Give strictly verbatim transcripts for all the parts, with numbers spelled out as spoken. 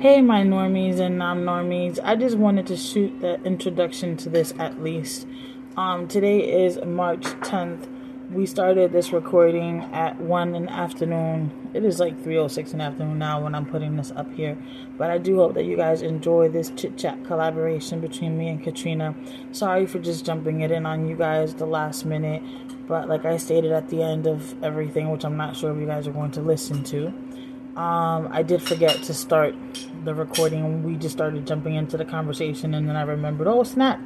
Hey my normies and non-normies, I just wanted to shoot the introduction to this at least. Um, today is March tenth. We started this recording at one in the afternoon. It is like three oh six in the afternoon now when I'm putting this up here. But I do hope that you guys enjoy this chit-chat collaboration between me and Katrina. Sorry for just jumping it in on you guys the last minute. But like I stated at the end of everything, which I'm not sure if you guys are going to listen to. Um, I did forget to start the recording. We just started jumping into the conversation, and then I remembered, oh snap,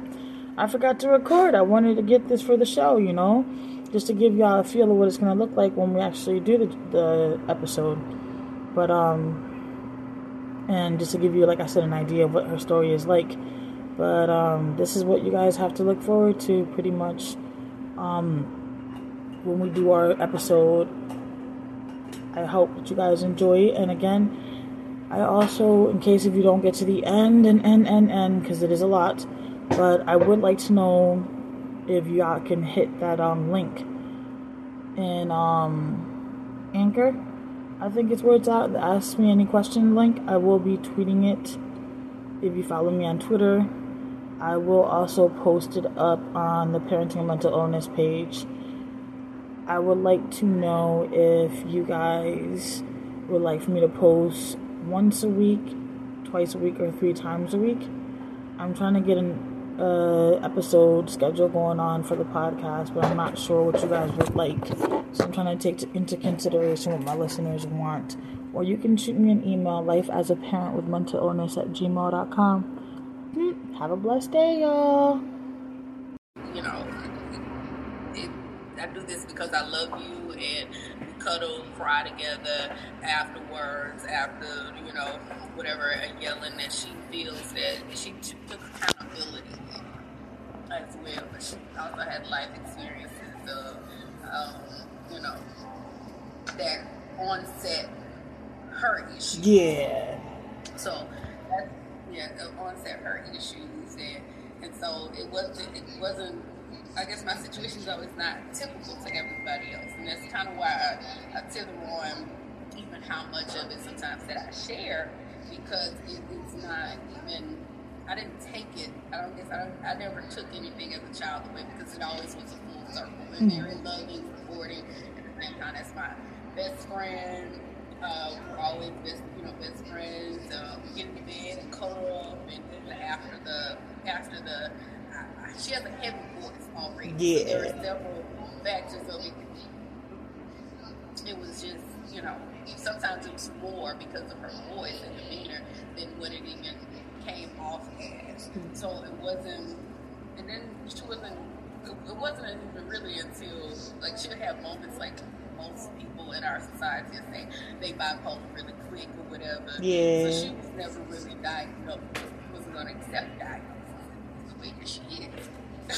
I forgot to record. I wanted to get this for the show, you know, just to give y'all a feel of what it's going to look like when we actually do the, the episode. But, um, and just to give you, like I said, an idea of what her story is like. But, um, this is what you guys have to look forward to pretty much, um, when we do our episode. I hope that you guys enjoy it. And again, I also, in case if you don't get to the end and end and end, because it is a lot, but I would like to know if y'all can hit that um link in um Anchor. I think it's where it's at. The Ask Me Any Question link. I will be tweeting it. If you follow me on Twitter, I will also post it up on the Parenting and Mental Illness page. I would like to know if you guys would like for me to post once a week, twice a week, or three times a week. I'm trying to get an uh, episode schedule going on for the podcast, but I'm not sure what you guys would like. So I'm trying to take to, into consideration what my listeners want. Or you can shoot me an email, lifeasaparentwithmentalillness at gmail dot com. Mm, have a blessed day, y'all. You know, I do this because I love you, and we cuddle and cry together afterwards, after, you know, whatever, and yelling that she feels that she took accountability as well. But she also had life experiences of, um, you know, that onset her issues. Yeah. So, that's, yeah, the onset her issues, and, and so it wasn't, it wasn't, I guess my situation is always not typical to everybody else, and that's kind of why I, I tither on even how much of it sometimes that I share, because it, it's not even, I didn't take it, I don't guess, I, don't, I never took anything as a child away, because it always was a full circle, and very loving, supporting, at the same time, that's my best friend, uh, we're always best, you know, best friends, uh, we get in the bed and cuddle up, and then after the, after the, she has a heavy voice already. Yeah. There are several factors of it. It was just, you know, sometimes it was more because of her voice and demeanor than what it even came off as. So it wasn't, and then she wasn't, it wasn't even really until, like, she'd have moments like most people in our society are saying they bipolar really quick or whatever. Yeah. So she was never really diagnosed, wasn't going to accept diagnosis. That she is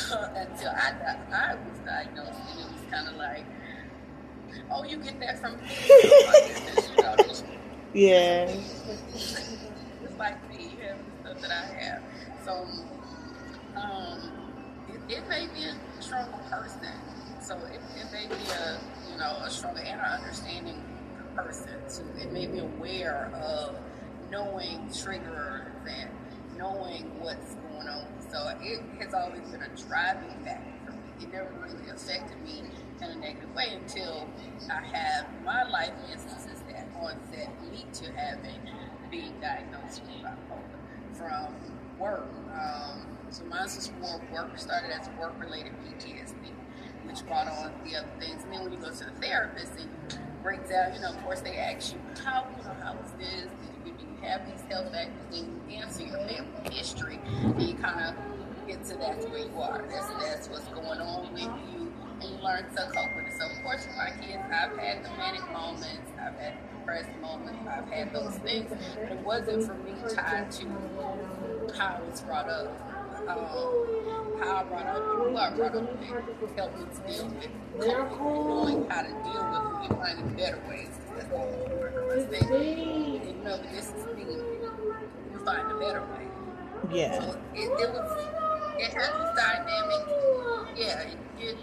until I di- I was diagnosed, and it was kind of like, oh, you get that from me. You know, this, yeah, it's like me, you have the stuff that I have. So, um, it, it may be a strong person. So it, it may be a you know a strong and an understanding person too. It may be aware of knowing triggers and knowing what's going on. So it has always been a driving factor for me. It never really affected me in a negative way until I had my life instances that onset lead to having being diagnosed with bipolar. From work, um, so mine was more work, started as work-related P T S D, which brought on the other things. And then when you go to the therapist, it breaks down, you know, of course they ask you, how, you know, how was this? Have these health factors, and you answer your family history, and you kind of get to that's where you are. That's that's what's going on with you, and you learn to cope with it. So, of course, with my kids, I've had the manic moments, I've had the depressed moments, I've had those things, but it wasn't for me tied to how I was brought up, um, how I brought up, and who I brought up with, helped me to deal with, knowing how to deal with it, finding better ways. That's all the you know, but this is you find a better way. Yeah. So it, it was, it has this dynamic. Yeah, it, it,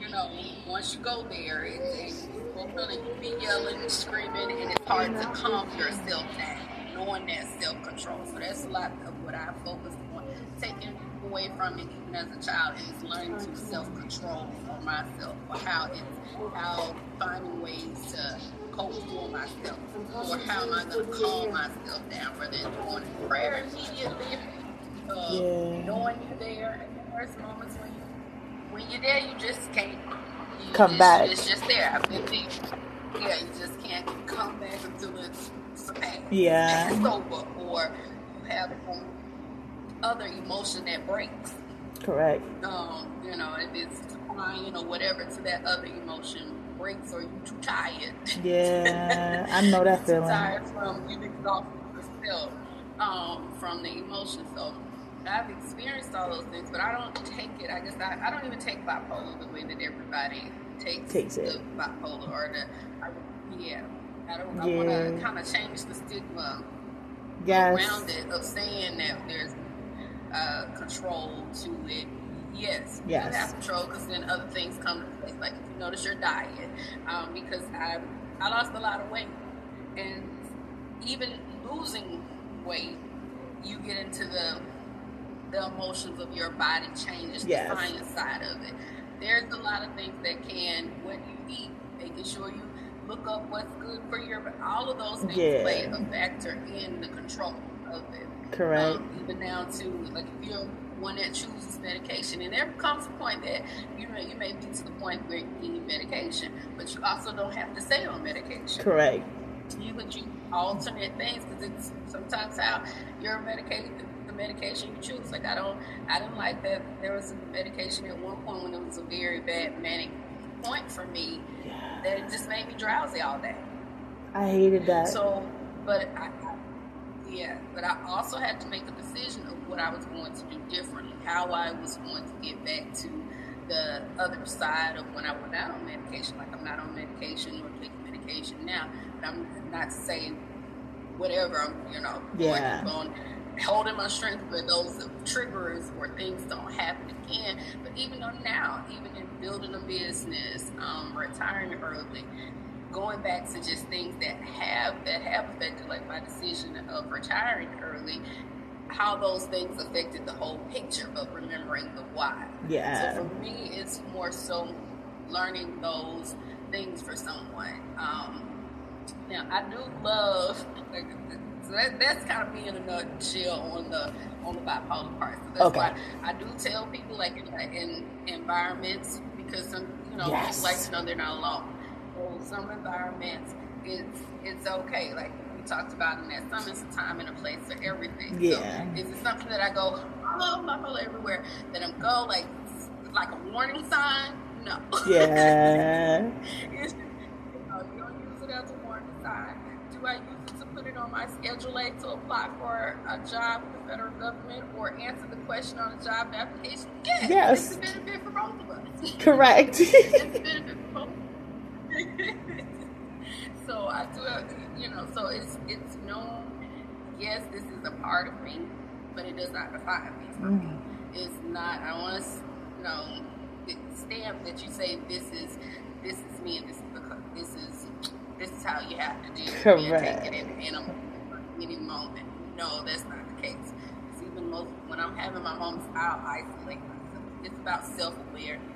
you know, once you go there, it, it, well, really, you be yelling and screaming, and it's hard to calm yourself down. knowing that self-control. So that's a lot of what I focused on. Taking away from it, even as a child, is learning to self-control for myself, or how it's, how finding ways to cope for myself, or how am I going to calm myself down, whether it's going to prayer immediately, uh, yeah. knowing you're there. And there's moments when, you, when you're there, you just can't you come just, back. It's just there. I've been there. Yeah, you just can't come back until it's yeah. over, or you have some other emotion that breaks. Correct. Um, you know, if it's crying or whatever, to that other emotion breaks, or you too tired. Yeah, I know that feeling. Too tired from you've exhausted yourself um, from the emotion. So I've experienced all those things, but I don't take it. I guess I, I don't even take bipolar the way that everybody takes, takes it. The bipolar or the I, yeah. I don't. I yeah. want to kind of change the stigma yes. around it of saying that there's uh, control to it. Yes, you yes. have control, because then other things come to place. Like if you notice your diet, um, because I I lost a lot of weight, and even losing weight, you get into the the emotions of your body changes, yes. the science side of it. There's a lot of things that can, what you eat, making sure you look up what's good for your, all of those things yeah. play a factor in the control of it. Correct. Um, even down to, like, if you're one that chooses medication, and there comes a point that you know you may be to the point where you need medication, but you also don't have to stay on medication. Correct. You can choose alternate things, because it's sometimes how your medication, the medication you choose. Like I don't, I didn't like that there was a medication at one point when it was a very bad manic point for me. Yeah. That it just made me drowsy all day. I hated that. So, but I, yeah, but I also had to make a decision of what I was going to do differently, how I was going to get back to the other side of when I went out on medication. Like, I'm not on medication or taking medication now, but I'm not to say whatever I'm, you know, yeah. going, holding my strength, but those triggers or things don't happen again. But even though now, even in building a business, um, retiring early, going back to just things that have that have affected, like my decision of retiring early, how those things affected the whole picture, but remembering the why. Yeah. So for me, it's more so learning those things for someone. Um, now, I do love. Like, So that, that's kind of me in a nutshell on the on the bipolar part. So that's okay. why I do tell people, like, in, in environments, because some, you know, yes. people like to know they're not alone. Well, some environments, it's it's okay. Like we talked about in that, some is a time and a place for everything. Yeah. So is it something that I go, oh, bipolar everywhere, that I'm go like like a warning sign? No. Yeah. It's, you know, you don't use it as a warning sign. Do I use it to put it on my Schedule A to apply for a job with the federal government, or answer the question on a job application? Yes. yes. It's a benefit for both of us. Correct. It's a benefit for both of us. So I do have, you know, so it's it's known, yes, this is a part of me, but it does not define me. Mm. It's not, I want to, you know, stamp that you say this is, this is me, and this is, the, this is, this is how you have to do it. Correct. Take it in, in a, any moment. No, that's not the case. Because even most, when I'm having my moments, I'll isolate myself. It's about self-awareness.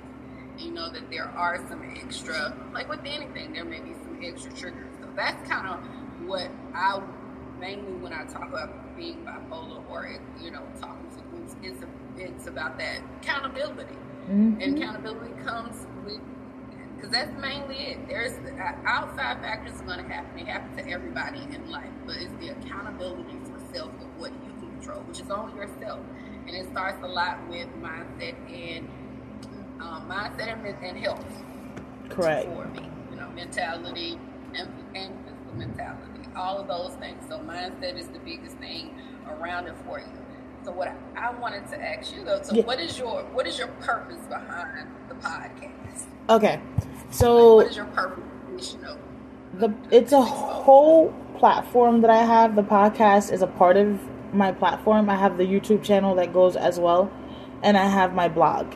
You know that there are some extra, like with anything, there may be some extra triggers. So that's kind of what I, mainly when I talk about being bipolar, or, it, you know, talking to groups, it's, it's about that accountability. Mm-hmm. And accountability comes with, because that's mainly it. There's outside factors are going to happen. It happens to everybody in life, but it's the accountability for self of what you can control, which is on yourself. And it starts a lot with mindset and um, mindset and, and health. Correct. For me, you know, mentality and, and physical mentality, all of those things. So mindset is the biggest thing around it for you. So what I, I wanted to ask you though, so yeah. what is your what is your purpose behind the podcast? Okay. So what is your purpose? The it's a whole platform that I have. The podcast is a part of my platform. I have the YouTube channel that goes as well, and I have my blog.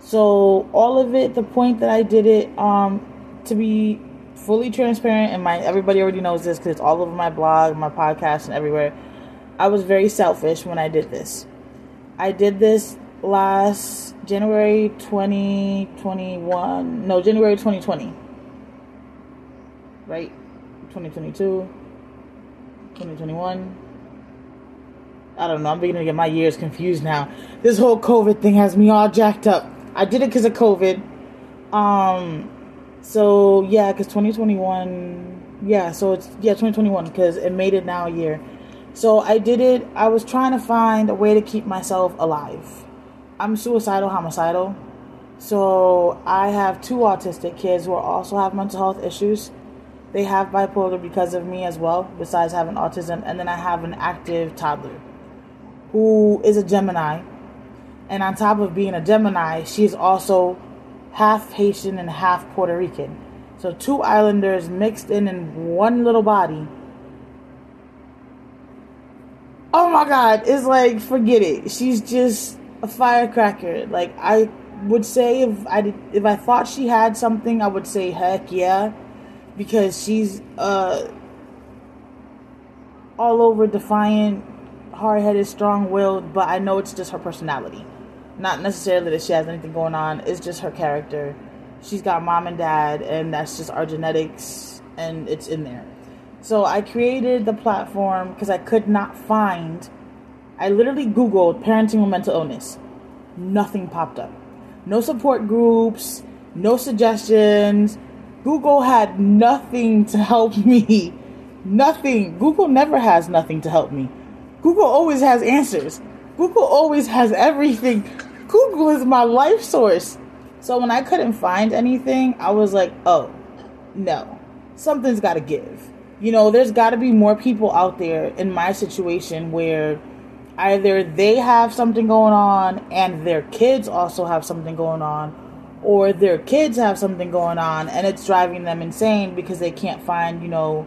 So all of it, the point that I did it um to be fully transparent, and my everybody already knows this because it's all over my blog, my podcast, and everywhere. I was very selfish when I did this. I did this last January twenty twenty-one. No, January twenty twenty. Right? twenty twenty-two. twenty twenty-one. I don't know. I'm beginning to get my years confused now. This whole COVID thing has me all jacked up. I did it because of COVID. Um, so yeah, because twenty twenty-one, yeah, so it's, yeah, twenty twenty-one, because it made it now a year. So I did it. I was trying to find a way to keep myself alive. I'm suicidal, homicidal. So I have two autistic kids who also have mental health issues. They have bipolar because of me as well, besides having autism. And then I have an active toddler who is a Gemini. And on top of being a Gemini, she's also half Haitian and half Puerto Rican. So two islanders mixed in in one little body. Oh my God, it's like, forget it. She's just a firecracker. Like, I would say if I did, if I thought she had something, I would say heck yeah. Because she's uh, all over defiant, hard-headed, strong-willed, but I know it's just her personality. Not necessarily that she has anything going on. It's just her character. She's got mom and dad, and that's just our genetics, and it's in there. So I created the platform because I could not find. I literally Googled parenting with mental illness. Nothing popped up. No support groups, no suggestions. Google had nothing to help me. Nothing. Google never has nothing to help me. Google always has answers. Google always has everything. Google is my life source. So when I couldn't find anything, I was like, oh, no. Something's got to give. You know, there's got to be more people out there in my situation where either they have something going on and their kids also have something going on, or their kids have something going on and it's driving them insane because they can't find, you know,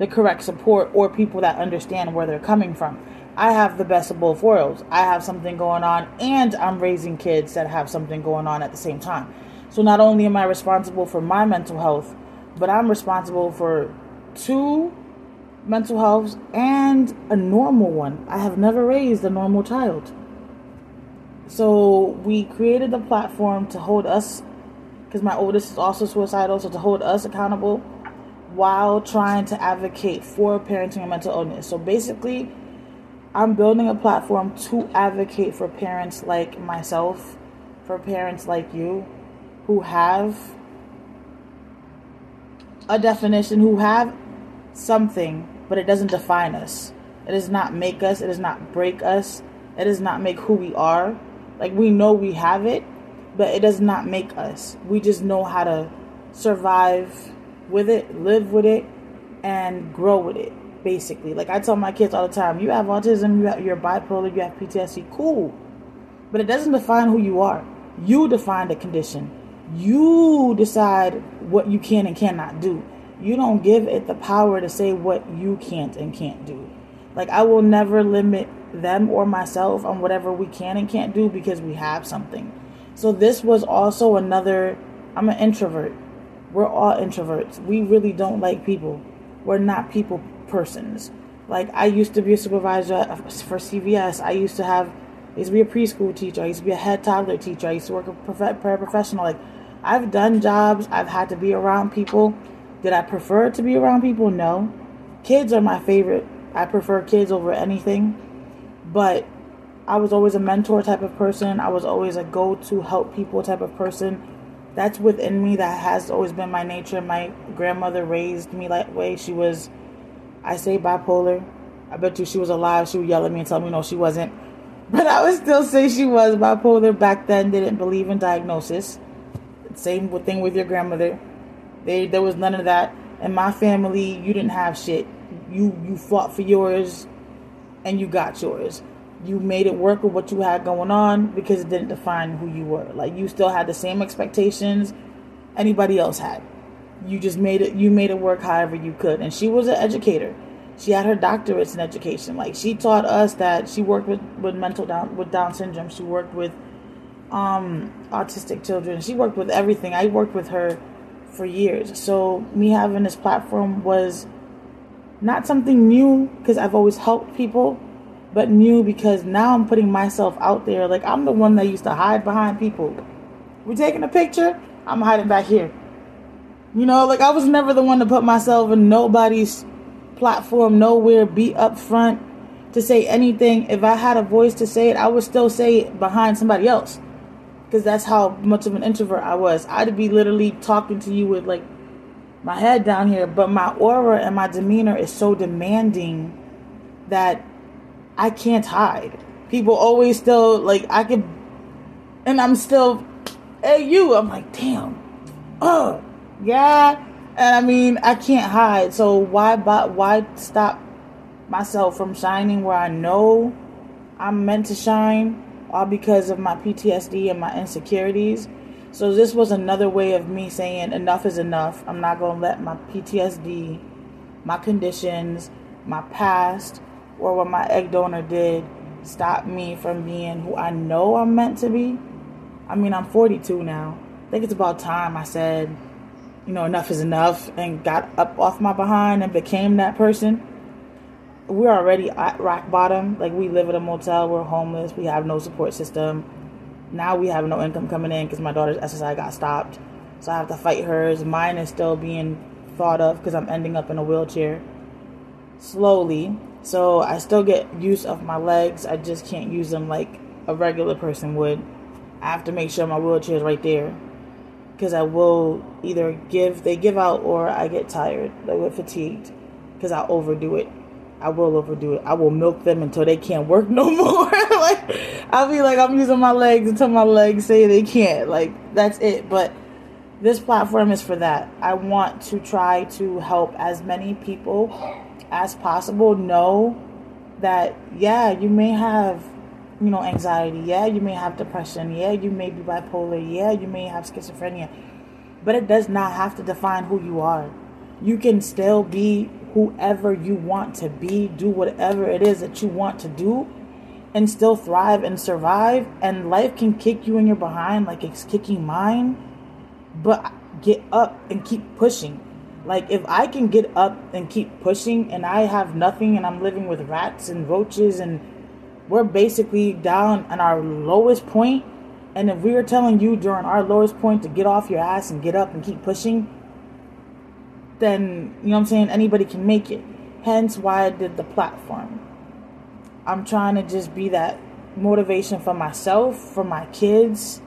the correct support or people that understand where they're coming from. I have the best of both worlds. I have something going on and I'm raising kids that have something going on at the same time. So not only am I responsible for my mental health, but I'm responsible for two mental healths and a normal one. I have never raised a normal child. So we created the platform to hold us, because my oldest is also suicidal, so to hold us accountable while trying to advocate for parenting and mental illness. So basically, I'm building a platform to advocate for parents like myself, for parents like you, who have a definition, who have something, but it doesn't define us. It does not make us. It does not break us. It does not make who we are. Like, we know we have it, but it does not make us. We just know how to survive with it, live with it, and grow with it, basically. Like, I tell my kids all the time, you have autism, you have, you're bipolar, you have P T S D, cool. But it doesn't define who you are. You define the condition. You decide what you can and cannot do. You don't give it the power to say what you can't and can't do. Like, I will never limit them or myself on whatever we can and can't do because we have something. So this was also another, I'm an introvert. We're all introverts. We really don't like people. We're not people persons. Like, I used to be a supervisor for C V S. I used to have, I used to be a preschool teacher. I used to be a head toddler teacher. I used to work a prof- paraprofessional. Like, I've done jobs. I've had to be around people. Did I prefer to be around people? No. Kids are my favorite. I prefer kids over anything. But I was always a mentor type of person. I was always a go-to, help people type of person. That's within me. That has always been my nature. My grandmother raised me that way. She was, I say bipolar. I bet you she was alive. She would yell at me and tell me no, she wasn't. But I would still say she was bipolar. Back then, they didn't believe in diagnosis. Same thing with your grandmother. They, there was none of that. In my family, you didn't have shit. You, you fought for yours. And you got yours. You made it work with what you had going on because it didn't define who you were. Like, you still had the same expectations anybody else had. You just made it, you made it work however you could. And she was an educator. She had her doctorates in education. Like, she taught us that. She worked with, with mental down, with Down syndrome. She worked with um, autistic children. She worked with everything. I worked with her for years. So me having this platform was not something new because I've always helped people, but new because now I'm putting myself out there. Like, I'm the one that used to hide behind people. We're taking a picture, I'm hiding back here. You know, like, I was never the one to put myself in nobody's platform, nowhere, be up front to say anything. If I had a voice to say it, I would still say it behind somebody else, because that's how much of an introvert I was. I'd be literally talking to you with, like, my head down here, but my aura and my demeanor is so demanding that I can't hide. People always still, like, I could, and I'm still, hey, you, I'm like, damn, oh, yeah, and I mean, I can't hide, so why, why stop myself from shining where I know I'm meant to shine, all because of my P T S D and my insecurities? So this was another way of me saying enough is enough. I'm not going to let my P T S D, my conditions, my past, or what my egg donor did stop me from being who I know I'm meant to be. I mean, I'm forty-two now. I think it's about time I said, you know, enough is enough and got up off my behind and became that person. We're already at rock bottom. Like, we live at a motel. We're homeless. We have no support system. Now we have no income coming in because my daughter's S S I got stopped. So I have to fight hers. Mine is still being thought of because I'm ending up in a wheelchair slowly. So I still get use of my legs. I just can't use them like a regular person would. I have to make sure my wheelchair is right there because I will either give, they give out, or I get tired. I get fatigued because I overdo it. I will overdo it. I will milk them until they can't work no more. Like, I'll be like, I'm using my legs until my legs say they can't. Like, that's it. But this platform is for that. I want to try to help as many people as possible know that, yeah, you may have, you know, anxiety. Yeah, you may have depression. Yeah, you may be bipolar. Yeah, you may have schizophrenia. But it does not have to define who you are. You can still be whoever you want to be, do whatever it is that you want to do, and still thrive and survive. And life can kick you in your behind like it's kicking mine, but get up and keep pushing. Like, if I can get up and keep pushing and I have nothing and I'm living with rats and roaches and we're basically down at our lowest point, and if we are telling you during our lowest point to get off your ass and get up and keep pushing, then, you know what I'm saying, anybody can make it. Hence why I did the platform. I'm trying to just be that motivation for myself, for my kids,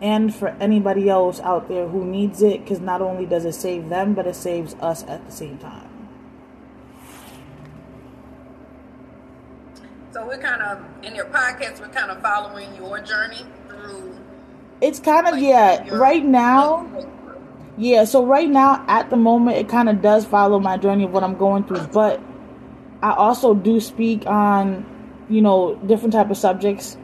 and for anybody else out there who needs it, because not only does it save them, but it saves us at the same time. So we're kind of, in your podcast, we're kind of following your journey through. It's kind of, like, yeah, your, right now. Yeah, so right now, at the moment, it kind of does follow my journey of what I'm going through, but I also do speak on, you know, different type of subjects,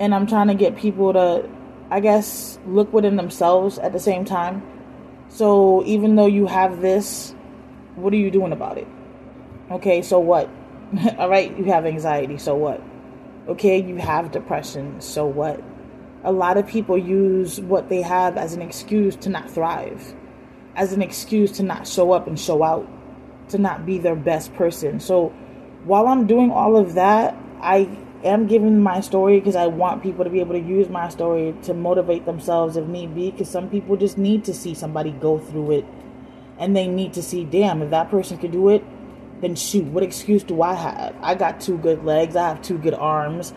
and I'm trying to get people to, I guess, look within themselves at the same time. So even though you have this, what are you doing about it? Okay, so what? All right, you have anxiety, so what? Okay, you have depression, so what? A lot of people use what they have as an excuse to not thrive, as an excuse to not show up and show out, to not be their best person. So while I'm doing all of that, I am giving my story because I want people to be able to use my story to motivate themselves if need be, because some people just need to see somebody go through it, and they need to see, damn, if that person could do it, then shoot, what excuse do I have? I got two good legs. I have two good arms.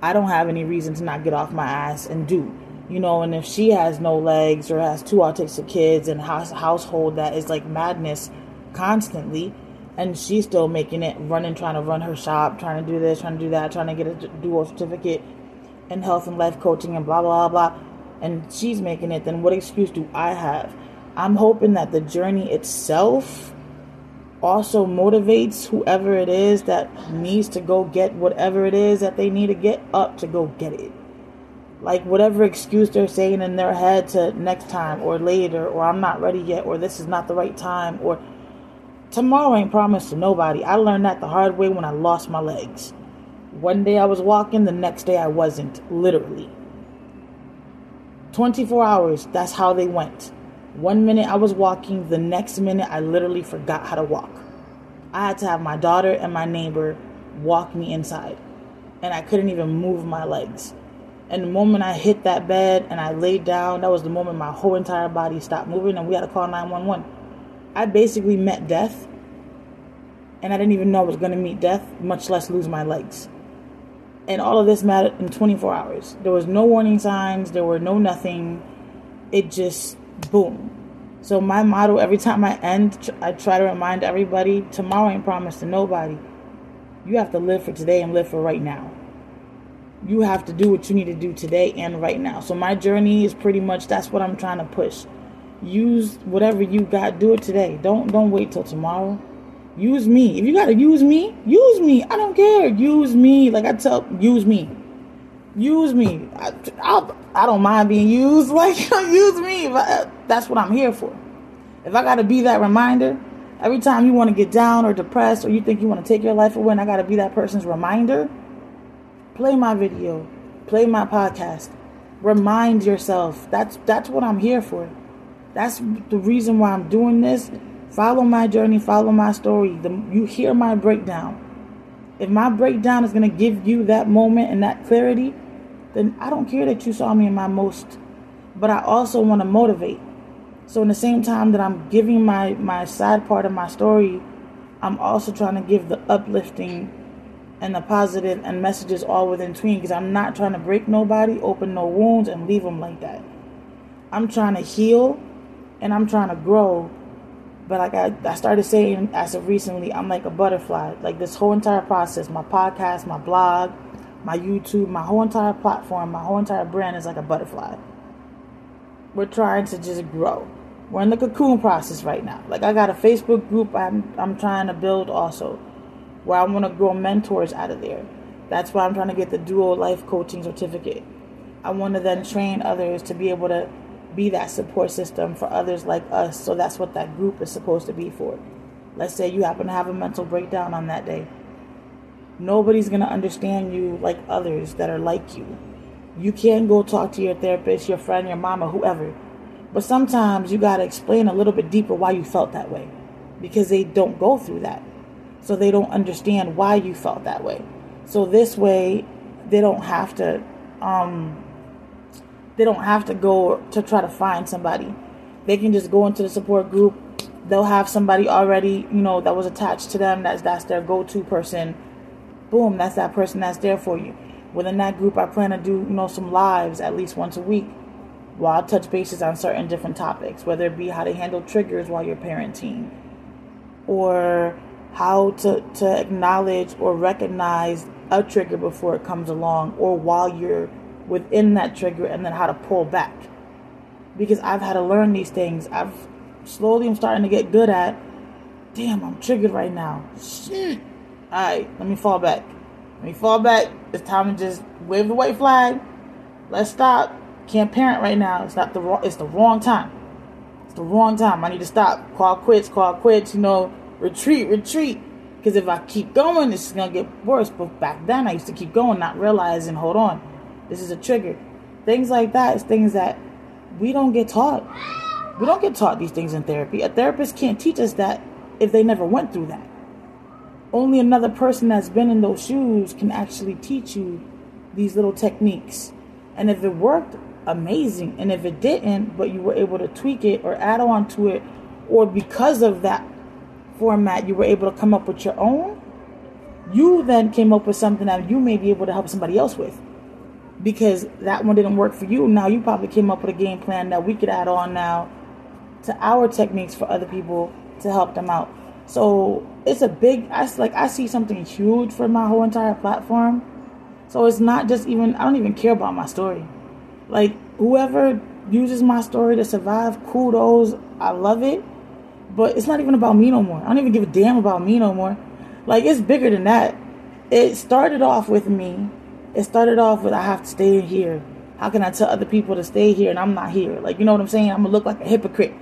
I don't have any reason to not get off my ass and do, you know. And if she has no legs or has two autistic kids and has a household that is like madness constantly, and she's still making it, running, trying to run her shop, trying to do this, trying to do that, trying to get a dual certificate in health and life coaching and blah, blah, blah, blah, and she's making it, then what excuse do I have? I'm hoping that the journey itself also motivates whoever it is that needs to go get whatever it is that they need to get up to go get it. Like, whatever excuse they're saying in their head to next time or later, or I'm not ready yet, or this is not the right time, or tomorrow ain't promised to nobody. I learned that the hard way when I lost my legs. One day I was walking, the next day I wasn't, literally. twenty-four hours, that's how they went. One minute I was walking, the next minute I literally forgot how to walk. I had to have my daughter and my neighbor walk me inside, and I couldn't even move my legs. And the moment I hit that bed and I laid down, that was the moment my whole entire body stopped moving, and we had to call nine one one. I basically met death, and I didn't even know I was going to meet death, much less lose my legs. And all of this mattered in twenty-four hours. There was no warning signs. There were no nothing. It just, boom. So my motto, every time I end, I try to remind everybody, tomorrow ain't promised to nobody. You have to live for today and live for right now. You have to do what you need to do today and right now. So my journey is pretty much, that's what I'm trying to push. Use whatever you got. Do it today. Don't don't wait till tomorrow. Use me. If you got to use me, use me. I don't care. Use me. Like I tell, use me. Use me. I, I, I don't mind being used. Like, use me. But that's what I'm here for. If I got to be that reminder, every time you want to get down or depressed or you think you want to take your life away and I got to be that person's reminder, play my video. Play my podcast. Remind yourself. That's, that's what I'm here for. That's the reason why I'm doing this. Follow my journey. Follow my story. The, you hear my breakdown. If my breakdown is going to give you that moment and that clarity, then I don't care that you saw me in my most. But I also want to motivate. So in the same time that I'm giving my, my side part of my story, I'm also trying to give the uplifting and the positive and messages all within between. Because I'm not trying to break nobody, open no wounds, and leave them like that. I'm trying to heal and I'm trying to grow. But like I, I started saying as of recently, I'm like a butterfly. Like this whole entire process, my podcast, my blog, my YouTube, my whole entire platform, my whole entire brand is like a butterfly. We're trying to just grow. We're in the cocoon process right now. Like I got a Facebook group I'm, I'm trying to build also, where I want to grow mentors out of there. That's why I'm trying to get the dual life coaching certificate. I want to then train others to be able to be that support system for others like us. So that's what that group is supposed to be for. Let's say you happen to have a mental breakdown on that day. Nobody's going to understand you like others that are like you. You can go talk to your therapist, your friend, your mama, whoever. But sometimes you got to explain a little bit deeper why you felt that way, because they don't go through that. So they don't understand why you felt that way. So this way they don't have to... um They don't have to go to try to find somebody. They can just go into the support group. They'll have somebody already, you know, that was attached to them. That's that's their go-to person. Boom, that's that person that's there for you. Within that group, I plan to do, you know, some lives at least once a week where I'll touch bases on certain different topics, whether it be how to handle triggers while you're parenting or how to, to acknowledge or recognize a trigger before it comes along or while you're within that trigger, and then how to pull back. Because I've had to learn these things. I've slowly am starting to get good at, damn, I'm triggered right now. Shit. All right, let me fall back. Let me fall back. It's time to just wave the white flag. Let's stop. Can't parent right now. It's not the wrong, it's the wrong time. It's the wrong time. I need to stop. Call quits, call quits, you know, retreat, retreat. Because if I keep going, this is going to get worse. But back then, I used to keep going, not realizing, hold on. This is a trigger. Things like that is things that we don't get taught. We don't get taught these things in therapy. A therapist can't teach us that if they never went through that. Only another person that's been in those shoes can actually teach you these little techniques. And if it worked, amazing. And if it didn't, but you were able to tweak it or add on to it, or because of that format, you were able to come up with your own, you then came up with something that you may be able to help somebody else with. Because that one didn't work for you. Now you probably came up with a game plan that we could add on now to our techniques for other people to help them out. So it's a big, I, like I see something huge for my whole entire platform. So it's not just even, I don't even care about my story. Like whoever uses my story to survive, kudos, I love it. But it's not even about me no more. I don't even give a damn about me no more. Like it's bigger than that. It started off with me. It started off with, I have to stay here. How can I tell other people to stay here and I'm not here? Like, you know what I'm saying? I'm going to look like a hypocrite.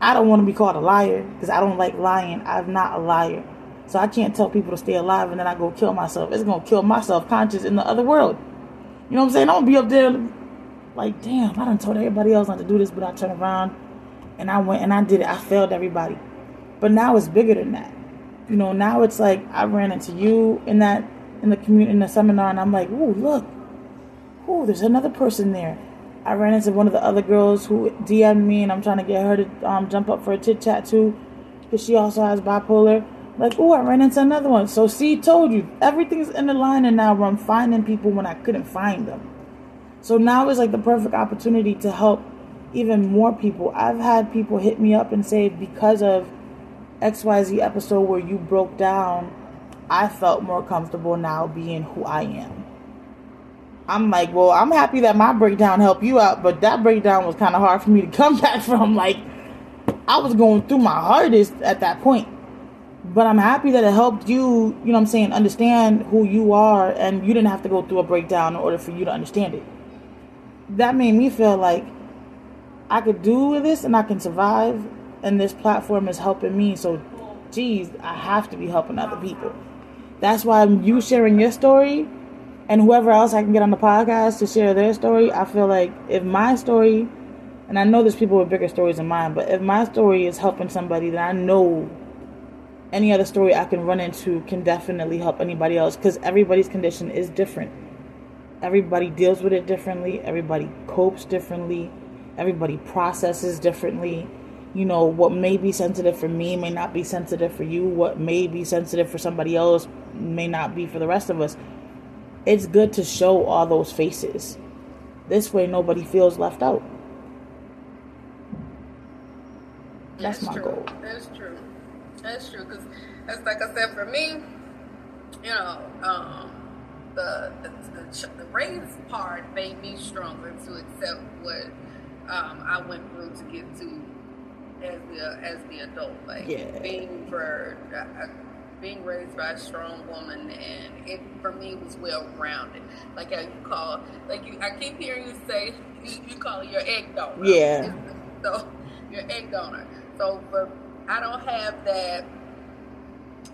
I don't want to be called a liar because I don't like lying. I'm not a liar. So I can't tell people to stay alive and then I go kill myself. It's going to kill my self-conscious in the other world. You know what I'm saying? I'm going to be up there like, damn, I done told everybody else not to do this, but I turn around and I went and I did it. I failed everybody. But now it's bigger than that. You know, now it's like I ran into you in that in the community in the seminar, and I'm like, ooh, look, ooh, there's another person there. I ran into one of the other girls who D M'd me, and I'm trying to get her to um, jump up for a chit chat too, because she also has bipolar. Like, ooh, I ran into another one. So see, told you, everything's in the line, and now I'm finding people when I couldn't find them. So now is like the perfect opportunity to help even more people. I've had people hit me up and say, because of X Y Z episode where you broke down, I felt more comfortable now being who I am. I'm like, well, I'm happy that my breakdown helped you out, but that breakdown was kind of hard for me to come back from. Like, I was going through my hardest at that point, but I'm happy that it helped you, you know what I'm saying, understand who you are, and you didn't have to go through a breakdown in order for you to understand it. That made me feel like I could do this and I can survive, and this platform is helping me. So, geez, I have to be helping other people. That's why you sharing your story, and whoever else I can get on the podcast to share their story. I feel like if my story, and I know there's people with bigger stories than mine, but if my story is helping somebody, then I know any other story I can run into can definitely help anybody else, because everybody's condition is different. Everybody deals with it differently. Everybody copes differently. Everybody processes differently. You know, what may be sensitive for me may not be sensitive for you. What may be sensitive for somebody else may not be for the rest of us. It's good to show all those faces. This way, nobody feels left out. That's, That's my true. goal. That's true. That's true. Because, that's like I said, for me, you know, um, the, the, the, the race part made me stronger to accept what um, I went through to get to as the as the adult, like yeah. being for uh, being raised by a strong woman, and it for me was well rounded. Like how you call, like you, I keep hearing you say you, you call it your egg donor. Yeah. So your egg donor. So for I don't have that.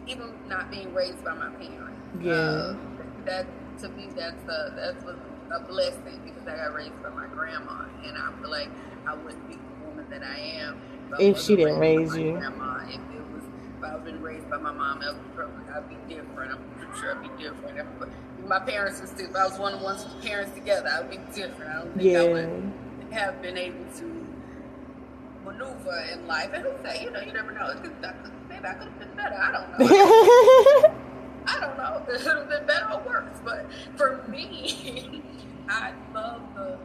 Even not being raised by my parents. Yeah. Uh, that to me, that's a that's a blessing, because I got raised by my grandma, and I feel like I wouldn't be the woman that I am. If she didn't raise you, grandma, if it was, if I was been raised by my mom, I'd be different. I'm sure I'd be different. If my parents were still, if I was one of the ones with parents together, I'd be different. I don't think yeah. I would have been able to maneuver in life. And who say, you know, you never know. Maybe I could have been better. I don't know. I don't know. It could have been better or worse. But for me, I love the.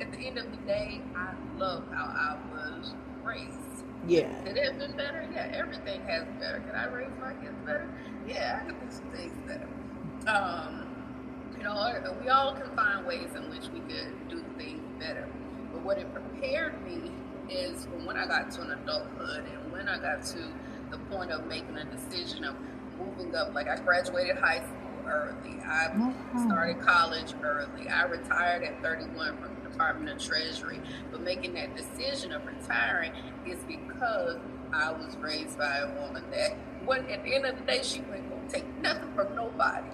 At the end of the day, I love how I was. Raised. Yeah. Could it have been better? Yeah, everything has been better. Could I raise my kids better? Yeah, I could do some things better. Um, you know, we all can find ways in which we could do things better. But what it prepared me is from when I got to an adulthood, and when I got to the point of making a decision of moving up. Like I graduated high school early. I mm-hmm. started college early. I retired at thirty-one from Department of Treasury, but making that decision of retiring is because I was raised by a woman that wasn't, at the end of the day, she wasn't going to take nothing from nobody.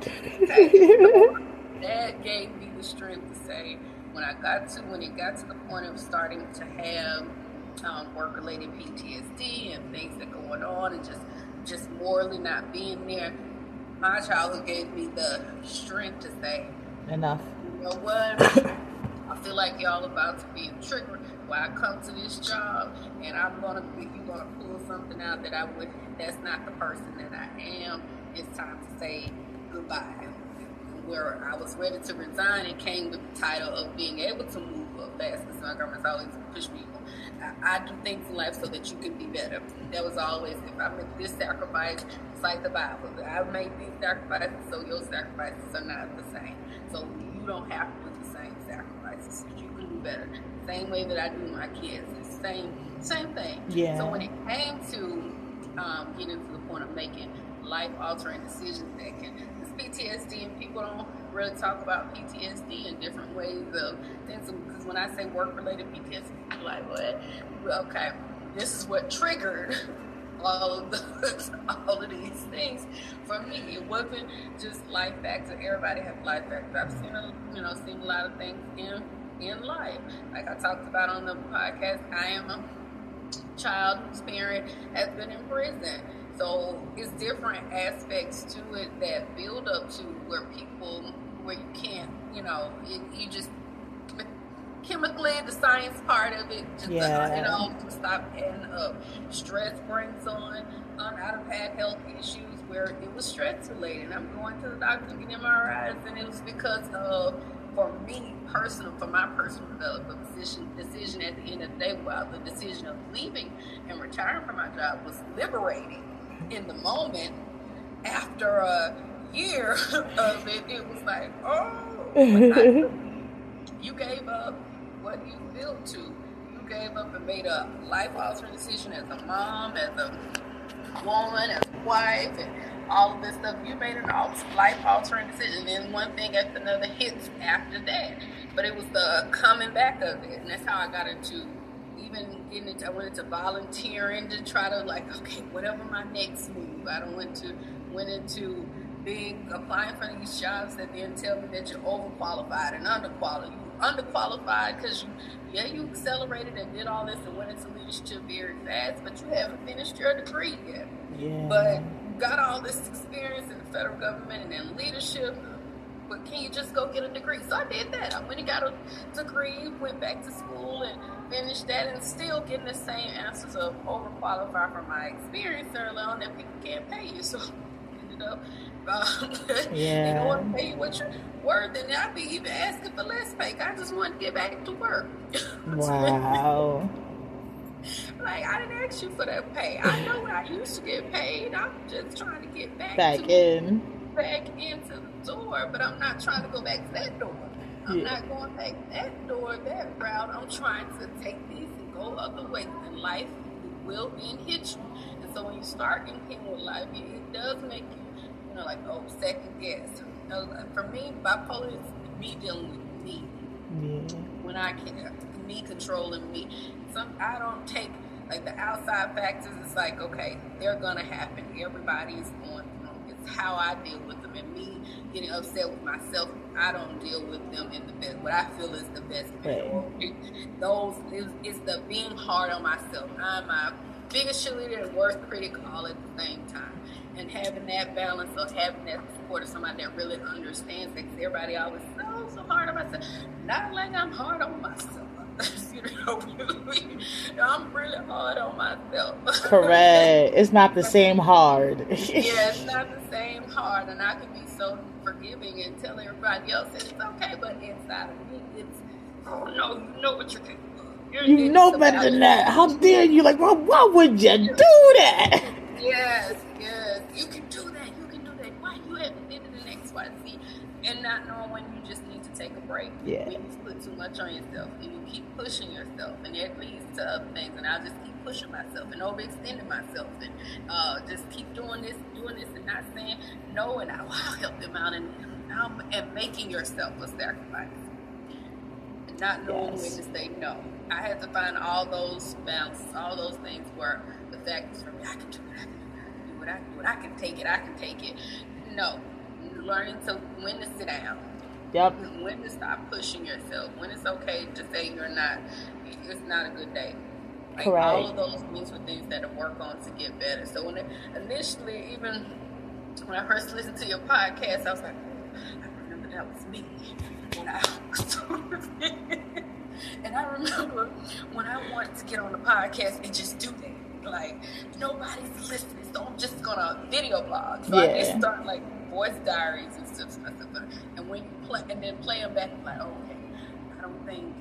That gave me the strength to say, when I got to, when it got to the point of starting to have um, work-related P T S D and things that going on and just, just morally not being there, my childhood gave me the strength to say, enough. You know what? I feel like y'all about to be triggered when I come to this job, and I'm gonna be, you gonna pull something out that I would. That's not the person that I am. It's time to say goodbye. Where I was ready to resign, it came with the title of being able to move up fast. Because my grandma's always pushed me. I, I do things in life so that you can be better. That was always, if I make this sacrifice, it's like the Bible. I make these sacrifices, so your sacrifices are not the same. So you don't have to do the same sacrifices. You can do better. Same way that I do my kids. It's same, same thing. Yeah. So when it came to um, getting to the point of making life-altering decisions that can. P T S D, and people don't really talk about P T S D in different ways of things, because when I say work-related P T S D, I'm like, what? Okay, this is what triggered all of the, all of these things for me. It wasn't just life factors. Everybody has life factors. I've seen a, you know seen a lot of things in in life. Like I talked about on the podcast, I am a child whose parent has been in prison. So it's different aspects to it that build up to where people, where you can't, you know, it, you just, chemically, the science part of it, just yeah. to, you know, stop adding up. Stress brings on, on out-of-hand health issues where it was stress-related. I'm going to the doctor to get M R Is, and it was because of, for me, personal, for my personal development decision, decision at the end of the day, while the decision of leaving and retiring from my job was liberating in the moment. After a year of it, it was like, oh, I, you gave up what you built to. You gave up and made a life-altering decision as a mom, as a woman, as a wife, and all of this stuff. You made an life-altering decision, and one thing after another hits after that. But it was the coming back of it, and that's how I got into even getting into. I went into volunteering to try to like, okay, whatever my next move. I don't went to went into being applying for these jobs that then tell me that you're overqualified and underqualified. underqualified because you yeah you accelerated and did all this and went into leadership very fast, but you haven't finished your degree yet. Yeah. But you got all this experience in the federal government and in leadership, but can you just go get a degree? So I did that. I went and got a degree, went back to school and finished that, and still getting the same answers of overqualified from my experience early on that people can't pay you. So ended up Um, yeah. They don't want to pay you what you're worth, and I'd be even asking for less pay. I just want to get back to work. Wow. Like, I didn't ask you for that pay. I know I used to get paid. I'm just trying to get back, back to, in. back into the door, but I'm not trying to go back to that door. I'm yeah. not going back to that door, that route. I'm trying to take these and go other ways, and life will then hit you. And so when you start getting hit with life, it, it does make you like, oh, second guess. For me, bipolar is me dealing with me. Yeah. When I care, me controlling me. Some I don't take like the outside factors. It's like, okay, they're gonna happen. Everybody's going through. It's how I deal with them, and me getting upset with myself. I don't deal with them in the best. What I feel is the best. Right. Those it's, it's the being hard on myself. I'm my biggest cheerleader and worst critic all at the same time. And having that balance of having that support of somebody that really understands that, because everybody always says, oh, so hard on myself. Not like I'm hard on myself. You know, really, I'm really hard on myself. Correct. It's not the same hard. Yeah, it's not the same hard. And I can be so forgiving and tell everybody else that it's okay, but inside of me, it's, oh, no, you know what you're doing. You're you know better than that. How dare you? Like, well, why would you do that? Yes. Yes, you can do that, you can do that. Why you haven't did it in X, Y, Z? And not knowing when you just need to take a break. Yeah. When you put too much on yourself and you keep pushing yourself, and that leads to other things. And I'll just keep pushing myself and overextending myself and uh, just keep doing this, doing this, and not saying no, and I'll help them out, and I'm, and making yourself a sacrifice. And not knowing yes. when to say no. I had to find all those balances, all those things where the fact is for me, I can do it, I can do it. I, I can take it. I can take it. No, learning to when to sit down. Yep. When to stop pushing yourself. When it's okay to say you're not. It's not a good day. Like, correct. All of those things were things that I work on to get better. So when it, initially, even when I first listened to your podcast, I was like, I remember that was me. When I and I remember when I wanted to get on the podcast and just do that. Like, nobody's listening, so I'm just gonna video blog. So yeah. I just start like voice diaries and stuff, stuff, stuff. And when you play, and then play them back, like, oh, okay, I don't think,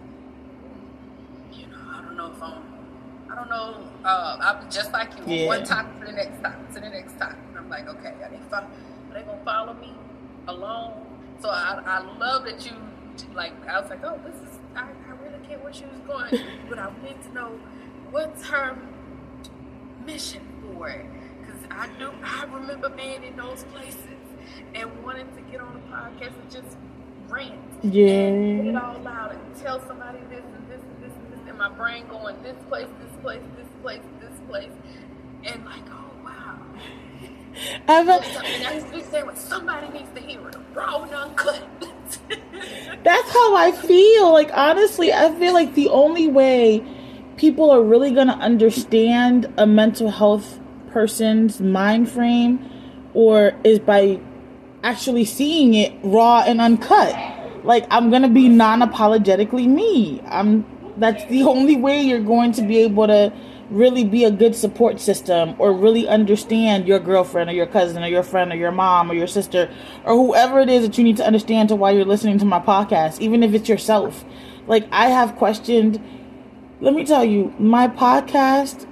you know, I don't know if I'm, I don't know, uh, I'm just like you, yeah. one topic to the next topic, to the next topic. And I'm like, okay, are they, follow, are they gonna follow me along? So I, I love that you, like, I was like, oh, this is, I, I really get where she was going, but I wanted to know what's her mission for it, because I do I remember being in those places and wanting to get on the podcast and just rant yeah. and get it all out and tell somebody this and this and this and this, and my brain going this place, this place, this place, this place, and like, oh wow, I've a- and I just say, well, somebody needs to hear it raw and uncut. That's how I feel. Like honestly, I feel like the only way people are really going to understand a mental health person's mind frame, or is by actually seeing it raw and uncut. Like, I'm going to be non-apologetically me. I'm, that's the only way you're going to be able to really be a good support system or really understand your girlfriend or your cousin or your friend or your mom or your sister or whoever it is that you need to understand to why you're listening to my podcast, even if it's yourself. Like, I have questioned, let me tell you, my podcast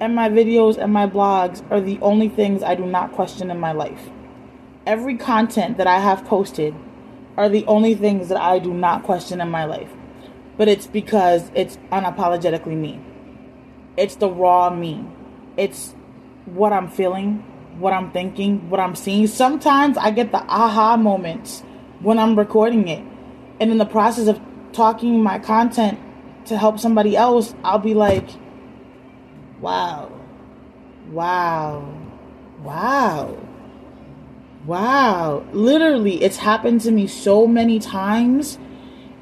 and my videos and my blogs are the only things I do not question in my life. Every content that I have posted are the only things that I do not question in my life. But it's because it's unapologetically me. It's the raw me. It's what I'm feeling, what I'm thinking, what I'm seeing. Sometimes I get the aha moments when I'm recording it. And in the process of talking my content to help somebody else, I'll be like, wow, wow, wow, wow. Literally, it's happened to me so many times.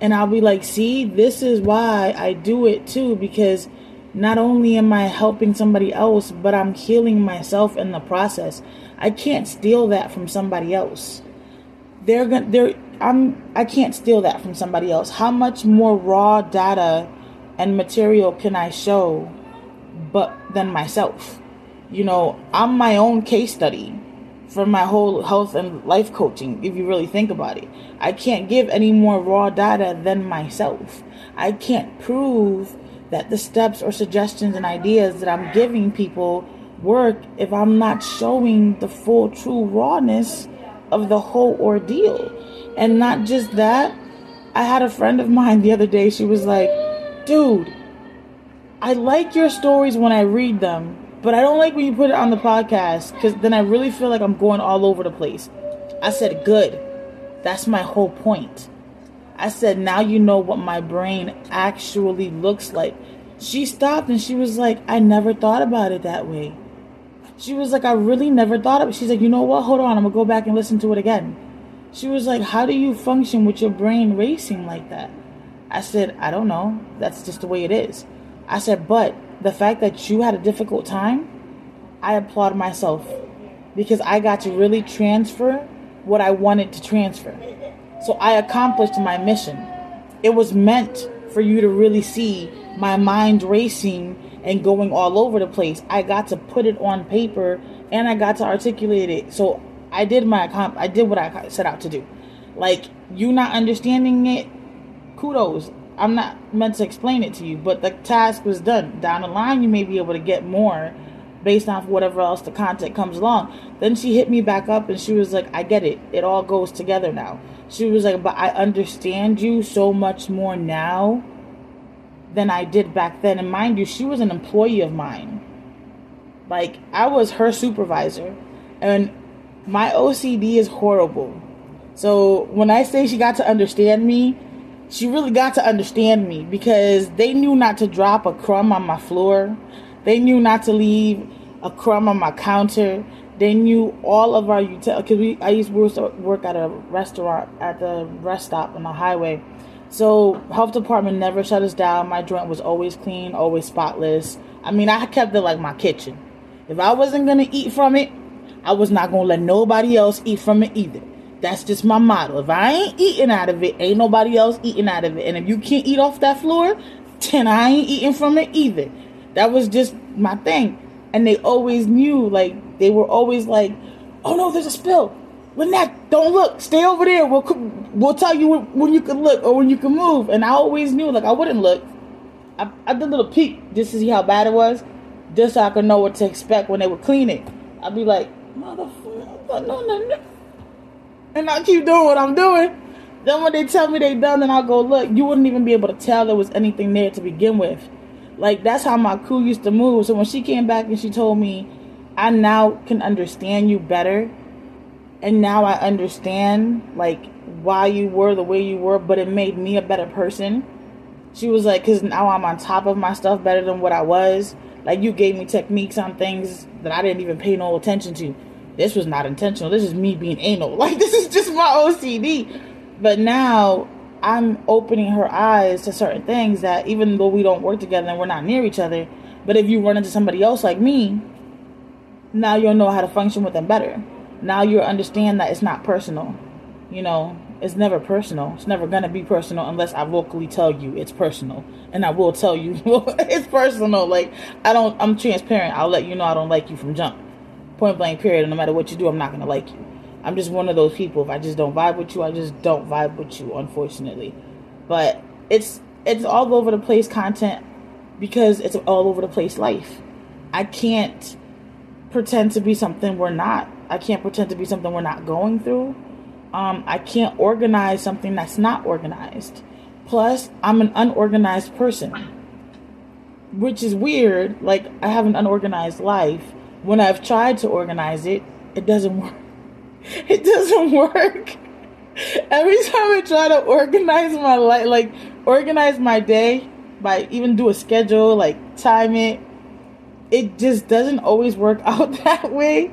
And I'll be like, see, this is why I do it too, because not only am I helping somebody else, but I'm healing myself in the process. I can't steal that from somebody else. They're gonna, they're, I'm, I can't steal that from somebody else. How much more raw data and material can I show but than myself? You know, I'm my own case study for my whole health and life coaching, if you really think about it. I can't give any more raw data than myself. I can't prove that the steps or suggestions and ideas that I'm giving people work if I'm not showing the full true rawness of the whole ordeal. And not just that, I had a friend of mine the other day, she was like, dude, I like your stories when I read them, but I don't like when you put it on the podcast, because then I really feel like I'm going all over the place. I said, good, that's my whole point. I said, now you know what my brain actually looks like. She stopped and she was like, I never thought about it that way. She was like, I really never thought of it. She's like, you know what? Hold on. I'm going to go back and listen to it again. She was like, how do you function with your brain racing like that? I said, I don't know. That's just the way it is. I said, but the fact that you had a difficult time, I applaud myself, because I got to really transfer what I wanted to transfer. So I accomplished my mission. It was meant for you to really see my mind racing and going all over the place. I got to put it on paper and I got to articulate it. So I did my I did what I set out to do. Like, you not understanding it, kudos. I'm not meant to explain it to you, but the task was done. Down the line, you may be able to get more based off whatever else the content comes along. Then she hit me back up and she was like, I get it. It all goes together now. She was like, but I understand you so much more now than I did back then. And mind you, she was an employee of mine. Like, I was her supervisor. And my O C D is horrible. So when I say she got to understand me, she really got to understand me, because they knew not to drop a crumb on my floor. They knew not to leave a crumb on my counter. They knew all of our utensils, because we, I used to work at a restaurant, at the rest stop on the highway. So health department never shut us down. My joint was always clean, always spotless. I mean, I kept it like my kitchen. If I wasn't going to eat from it, I was not going to let nobody else eat from it either. That's just my motto. If I ain't eating out of it, ain't nobody else eating out of it. And if you can't eat off that floor, then I ain't eating from it either. That was just my thing. And they always knew, like, they were always like, oh, no, there's a spill. Lynette, don't look. Stay over there. We'll we'll tell you when you can look or when you can move. And I always knew, like, I wouldn't look. I, I did a little peek just to see how bad it was, just so I could know what to expect when they would clean it. I'd be like, motherfucker, no, no, no. And I keep doing what I'm doing. Then when they tell me they done, then I'll go look. You wouldn't even be able to tell there was anything there to begin with. Like, that's how my crew used to move. So when she came back and she told me, I now can understand you better. And now I understand, like, why you were the way you were, but it made me a better person. She was like, because now I'm on top of my stuff better than what I was. Like, you gave me techniques on things that I didn't even pay no attention to. This was not intentional. This is me being anal. Like, this is just my O C D. But now I'm opening her eyes to certain things that even though we don't work together and we're not near each other, but if you run into somebody else like me, now you'll know how to function with them better. Now you'll understand that it's not personal. You know, it's never personal. It's never going to be personal unless I vocally tell you it's personal. And I will tell you it's personal. Like, I don't, I'm transparent. I'll let you know I don't like you from jump. Point blank period. No matter what you do, I'm not going to like you. I'm just one of those people. If I just don't vibe with you, I just don't vibe with you, unfortunately. But it's it's all over the place content because it's all over the place life. I can't pretend to be something we're not. I can't pretend to be something we're not going through. Um, I can't organize something that's not organized. Plus, I'm an unorganized person, which is weird. Like, I have an unorganized life. When I've tried to organize it, it doesn't work. It doesn't work. Every time I try to organize my life, like organize my day by even do a schedule, like time it, it just doesn't always work out that way.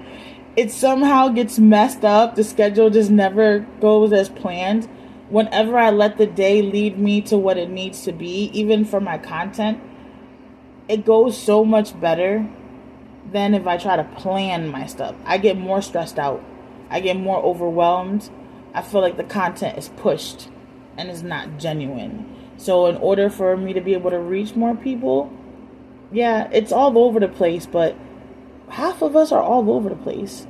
It somehow gets messed up. The schedule just never goes as planned. Whenever I let the day lead me to what it needs to be, even for my content, it goes so much better than if I try to plan my stuff. I get more stressed out. I get more overwhelmed. I feel like the content is pushed and it's not genuine. So in order for me to be able to reach more people, yeah, it's all over the place, but half of us are all over the place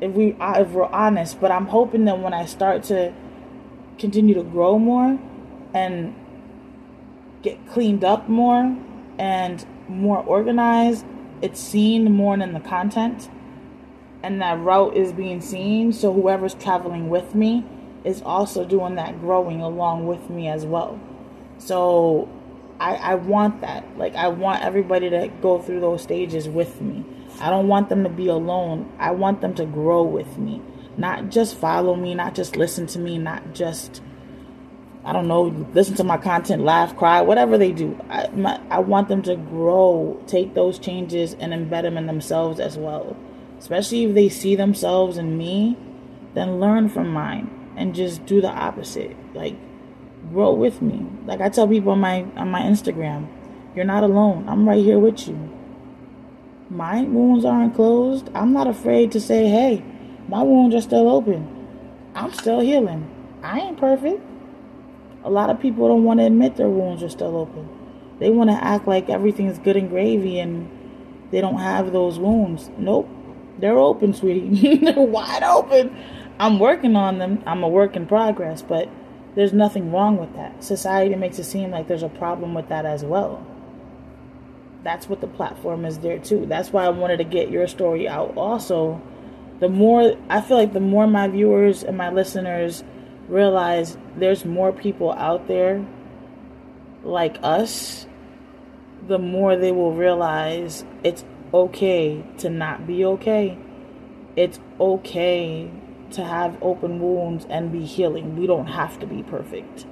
if we if we're honest. But I'm hoping that when I start to continue to grow more and get cleaned up more and more organized, it's seen more in the content. And that route is being seen, so whoever's traveling with me is also doing that growing along with me as well. So I, I want that. Like, I want everybody to go through those stages with me. I don't want them to be alone. I want them to grow with me. Not just follow me, not just listen to me, not just, I don't know, listen to my content, laugh, cry, whatever they do. I, my, I want them to grow, take those changes and embed them in themselves as well. Especially if they see themselves in me, then learn from mine and just do the opposite. Like, grow with me. Like I tell people on my on my Instagram, you're not alone. I'm right here with you. My wounds aren't closed. I'm not afraid to say, hey, my wounds are still open. I'm still healing. I ain't perfect. A lot of people don't want to admit their wounds are still open. They want to act like everything's good and gravy and they don't have those wounds. Nope. They're open, sweetie. They're wide open. I'm working on them. I'm a work in progress, but there's nothing wrong with that. Society makes it seem like there's a problem with that as well. That's what the platform is there too. That's why I wanted to get your story out. Also, the more I feel like the more my viewers and my listeners realize there's more people out there like us, the more they will realize it's okay to not be okay. It's okay to have open wounds and be healing. We don't have to be perfect.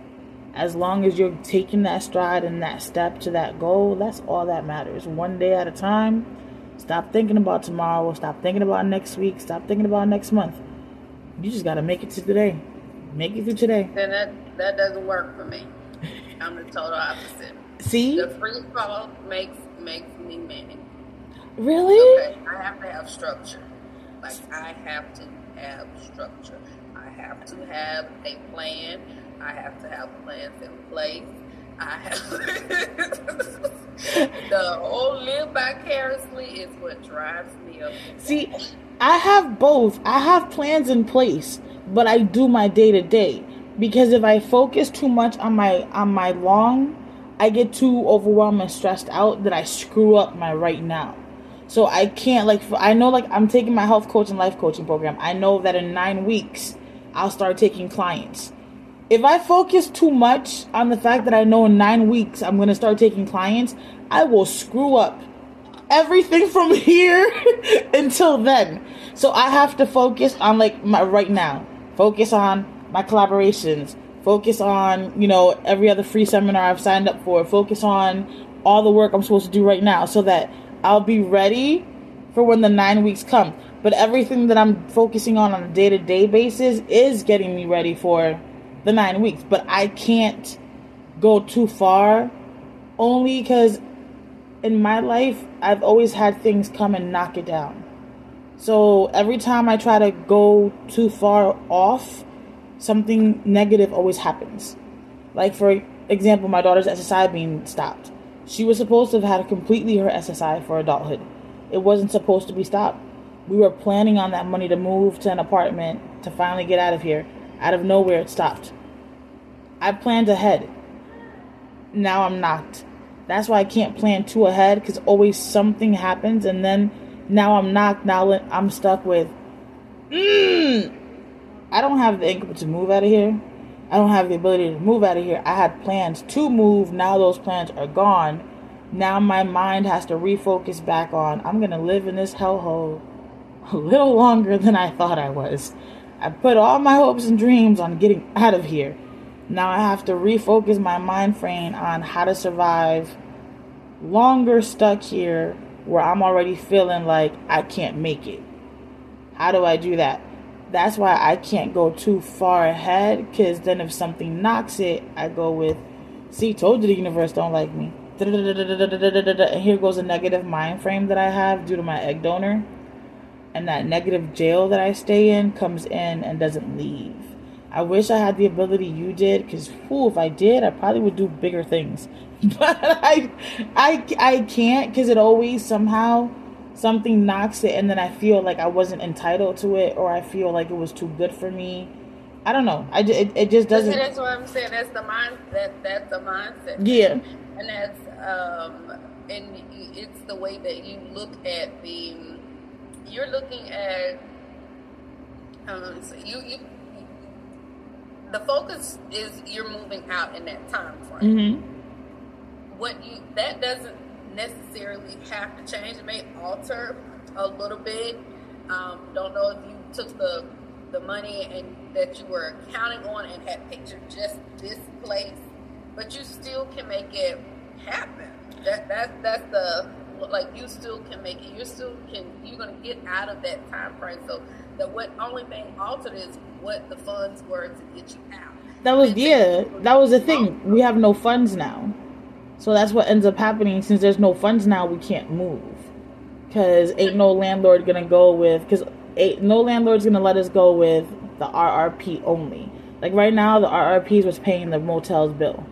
As long as you're taking that stride and that step to that goal, that's all that matters. One day at a time. Stop thinking about tomorrow. Stop thinking about next week. Stop thinking about next month. You just got to make it to today. Make it through today. And that, that doesn't work for me. I'm the total opposite. See? The free fall makes, makes me mad. Really? Okay, I have to have structure. Like, I have to have structure. I have to have a plan. I have to have plans in place. I have the whole live vicariously is what drives me up. See, I have both. I have plans in place, but I do my day to day because if I focus too much on my on my long, I get too overwhelmed and stressed out that I screw up my right now. So I can't, like, I know, like, I'm taking my health coach and life coaching program. I know that in nine weeks, I'll start taking clients. If I focus too much on the fact that I know in nine weeks, I'm going to start taking clients, I will screw up everything from here until then. So I have to focus on, like, my right now. Focus on my collaborations. Focus on, you know, every other free seminar I've signed up for. Focus on all the work I'm supposed to do right now so that I'll be ready for when the nine weeks come. But everything that I'm focusing on on a day-to-day basis is getting me ready for the nine weeks. But I can't go too far, only because in my life, I've always had things come and knock it down. So every time I try to go too far off, something negative always happens. Like, for example, my daughter's S S I being stopped. She was supposed to have had completely her S S I for adulthood. It wasn't supposed to be stopped. We were planning on that money to move to an apartment to finally get out of here. Out of nowhere, it stopped. I planned ahead. Now I'm knocked. That's why I can't plan too ahead, because always something happens, and then now I'm knocked. Now I'm stuck with, mm, I don't have the income to move out of here. I don't have the ability to move out of here. I had plans to move. Now those plans are gone. Now my mind has to refocus back on, I'm going to live in this hellhole a little longer than I thought I was. I put all my hopes and dreams on getting out of here. Now I have to refocus my mind frame on how to survive longer stuck here where I'm already feeling like I can't make it. How do I do that? That's why I can't go too far ahead, because then if something knocks it, I go with, see, told you the universe don't like me. And here goes a negative mind frame that I have due to my egg donor. And that negative jail that I stay in comes in and doesn't leave. I wish I had the ability you did, because whoo, if I did, I probably would do bigger things. But I, I, I can't, because it always somehow... something knocks it, and then I feel like I wasn't entitled to it, or I feel like it was too good for me. I don't know. I just, it, it just doesn't. That's what I'm saying. That's the mind. That that's the mindset. Yeah. And that's um, and it's the way that you look at the. You're looking at um, so you you. The focus is you're moving out in that time frame. Mm-hmm. What you that doesn't. necessarily have to change. It may alter a little bit. Um, don't know if you took the the money and that you were counting on and had pictured just this place, but you still can make it happen. That that that's the like you still can make it. You still can. You're gonna get out of that time frame. So the what only thing altered is what the funds were to get you out. That was and yeah. That was the thing. We have no funds now. So that's what ends up happening. Since there's no funds now, we can't move. Because ain't no landlord going to go with... Because no landlord's going to let us go with the R R P only. Like right now, the R R Ps was paying the motel's bill.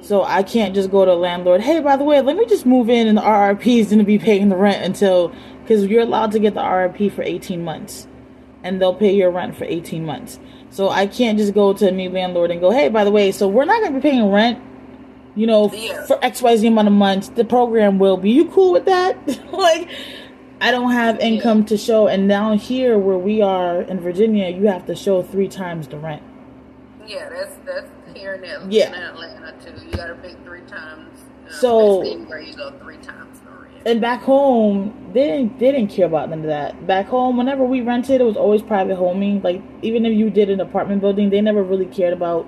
So I can't just go to a landlord, hey, by the way, let me just move in and the R R P is going to be paying the rent until... Because you're allowed to get the R R P for eighteen months. And they'll pay your rent for eighteen months. So I can't just go to a new landlord and go, hey, by the way, so we're not going to be paying rent, you know, yeah, for X Y Z amount of months, the program will be. You cool with that? Like, I don't have income yeah. to show. And now here where we are in Virginia, you have to show three times the rent. Yeah, that's that's here in Atlanta, yeah. Atlanta too. You got to pay three times. Um, so where you go three times the rent. And back home, they didn't, they didn't care about none of that. Back home, whenever we rented, it was always private homing. Like, even if you did an apartment building, they never really cared about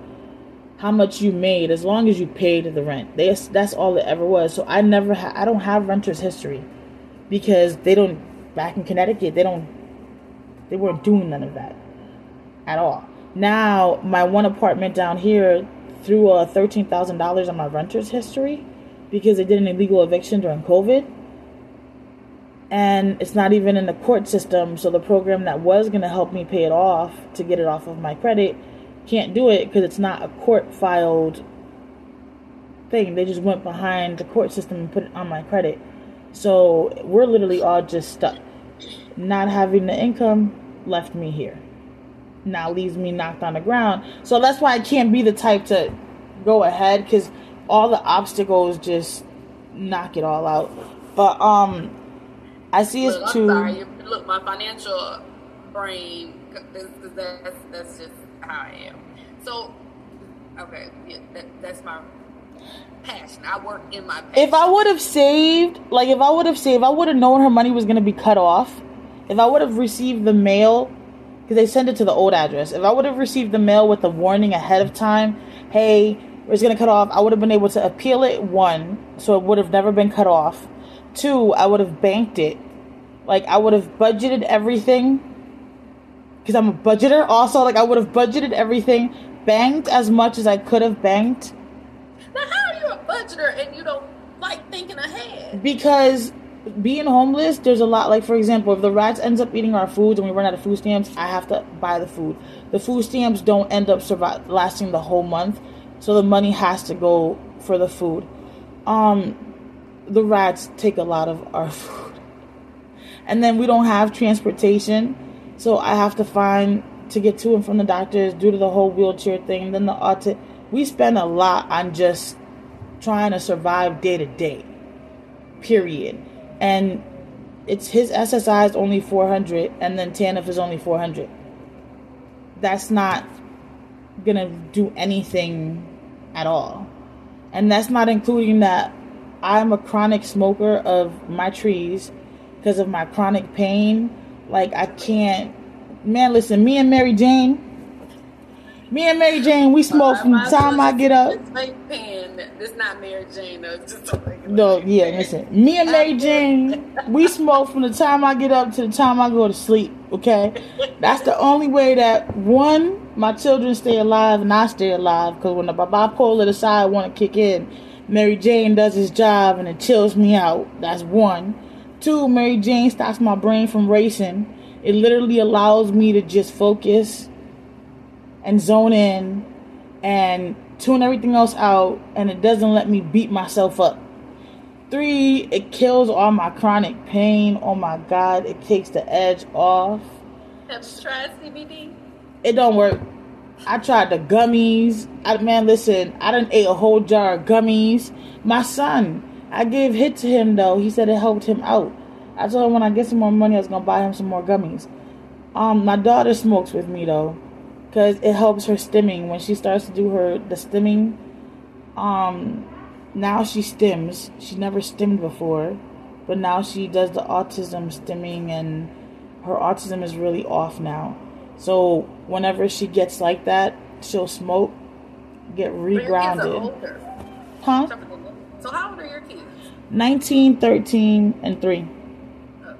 how much you made, as long as you paid the rent. They, that's all it ever was. So I never, ha- I don't have renter's history, because they don't, back in Connecticut, they don't, they weren't doing none of that at all. Now, my one apartment down here threw uh, thirteen thousand dollars on my renter's history, because they did an illegal eviction during COVID. And it's not even in the court system, so the program that was going to help me pay it off, to get it off of my credit, can't do it because it's not a court filed thing. They just went behind the court system and put it on my credit. So we're literally all just stuck. Not having the income left me here. Now leaves me knocked on the ground. So that's why I can't be the type to go ahead, because all the obstacles just knock it all out. But um, I see it's look, too. I'm sorry. Look, my financial brain. That's that's just. How I am. So, okay, yeah, that, that's my passion. I work in my passion. If I would have saved, like if I would have saved, I would have known her money was going to be cut off. If I would have received the mail, because they send it to the old address. If I would have received the mail with the warning ahead of time, hey, it's going to cut off, I would have been able to appeal it, one, so it would have never been cut off. Two, I would have banked it. Like, I would have budgeted everything. Because I'm a budgeter also, like I would have budgeted everything, banked as much as I could have banked. Now, how are you a budgeter and you don't like thinking ahead? Because being homeless, there's a lot. Like, for example, if the rats ends up eating our food and we run out of food stamps, I have to buy the food. The food stamps don't end up survive- lasting the whole month, so the money has to go for the food. Um, the rats take a lot of our food. And then we don't have transportation, so I have to find to get to and from the doctors due to the whole wheelchair thing. Then the autism. We spend a lot on just trying to survive day to day, period. And it's his S S I is only four hundred, and then T A N F is only four hundred. That's not gonna do anything at all. And that's not including that I'm a chronic smoker of my trees because of my chronic pain. Like, I can't, man, listen, me and Mary Jane, me and Mary Jane, we smoke uh, from the time I get up. This fake pen, this not Mary Jane, though. It's just a regular no, pen. Yeah, listen. Me and Mary Jane, we smoke from the time I get up to the time I go to sleep, okay? That's the only way that, one, my children stay alive and I stay alive, because when the bipolar decide want to kick in, Mary Jane does his job and it chills me out. That's one. Two, Mary Jane stops my brain from racing. It literally allows me to just focus and zone in and tune everything else out, and it doesn't let me beat myself up. Three, it kills all my chronic pain. Oh my God, it takes the edge off. Have you tried C B D? It don't work. I tried the gummies. I, man, listen, I done ate a whole jar of gummies. My son, I gave hit to him though. He said it helped him out. I told him when I get some more money, I was gonna buy him some more gummies. Um, my daughter smokes with me though, because it helps her stimming. When she starts to do her the stimming, um, now she stims. She never stimmed before, but now she does the autism stimming, and her autism is really off now. So whenever she gets like that, she'll smoke, get regrounded. Huh? So how old are your kids? nineteen, thirteen, and three. Okay.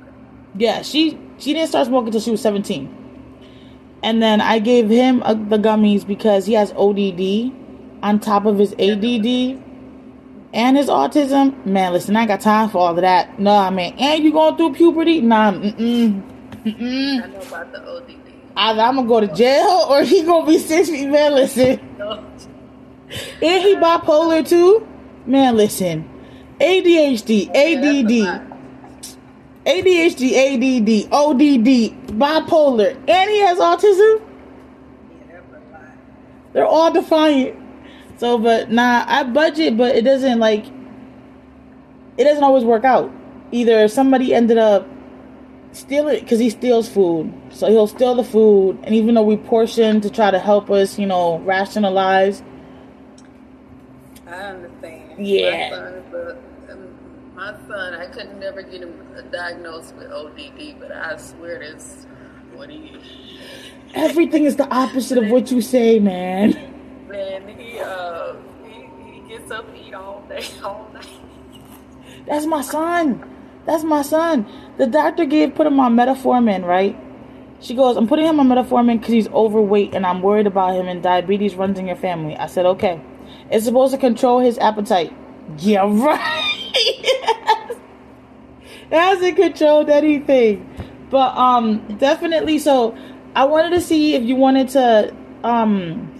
Yeah, she she didn't start smoking until she was seventeen. And then I gave him uh, the gummies because he has O D D on top of his A D D and his autism. Man, listen, I ain't got time for all of that. Nah, man. And you going through puberty? Nah, mm-mm. Mm-mm. I know about the O D D. Either I'm going to go to jail or he going to be six feet. Man, listen. And he bipolar too? Man, listen. A D H D, A D D. A D H D, A D D, O D D, bipolar, and he has autism. Yeah, they're all defiant. So, but nah, I budget, but it doesn't like. It doesn't always work out. Either somebody ended up stealing, because he steals food, so he'll steal the food, and even though we portion to try to help us, you know, rationalize. I understand. Yeah. My son, I could never get him diagnosed with O D D, but I swear that's what he is. Everything is the opposite of what you say, man. Man, he uh, he, he gets up and eat all day, all night. That's my son. That's my son. The doctor gave put him on metformin, right? She goes, I'm putting him on metformin because he's overweight and I'm worried about him and diabetes runs in your family. I said, okay. It's supposed to control his appetite. Yeah, right. Yes. It hasn't controlled anything, but um definitely. So I wanted to see if you wanted to um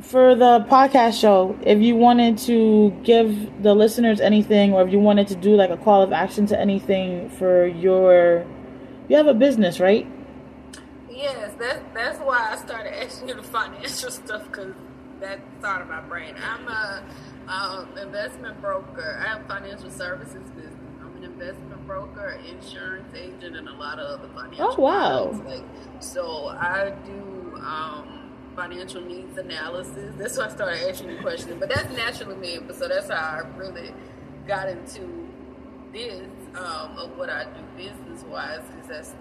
for the podcast show, if you wanted to give the listeners anything, or if you wanted to do like a call of action to anything for your you have a business, right? Yes, that's that's why I started asking you the financial stuff, because that's out of my brain. I'm a Um, investment broker. I have financial services business. I'm an investment broker, insurance agent, and a lot of other financial. Oh wow! Like, so I do um, financial needs analysis. That's why I started asking the question. But that's naturally me. But so that's how I really got into this um, of what I do business wise. Because that's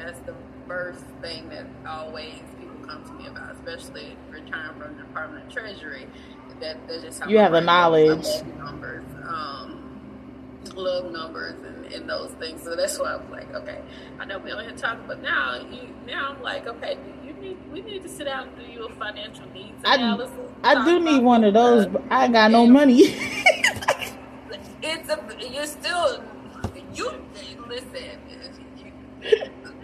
that's the first thing that always people come to me about, especially retiring from the Department of Treasury. That, that's just how you have the knowledge. Numbers, um, love numbers, and, and those things. So that's why I was like, okay, I know we don't have to talk, but now, you, now I'm like, okay, do you need, we need to sit down and do you a financial needs analysis. I, I do need one of those, but I ain't got no money. It's a, you're still, you listen.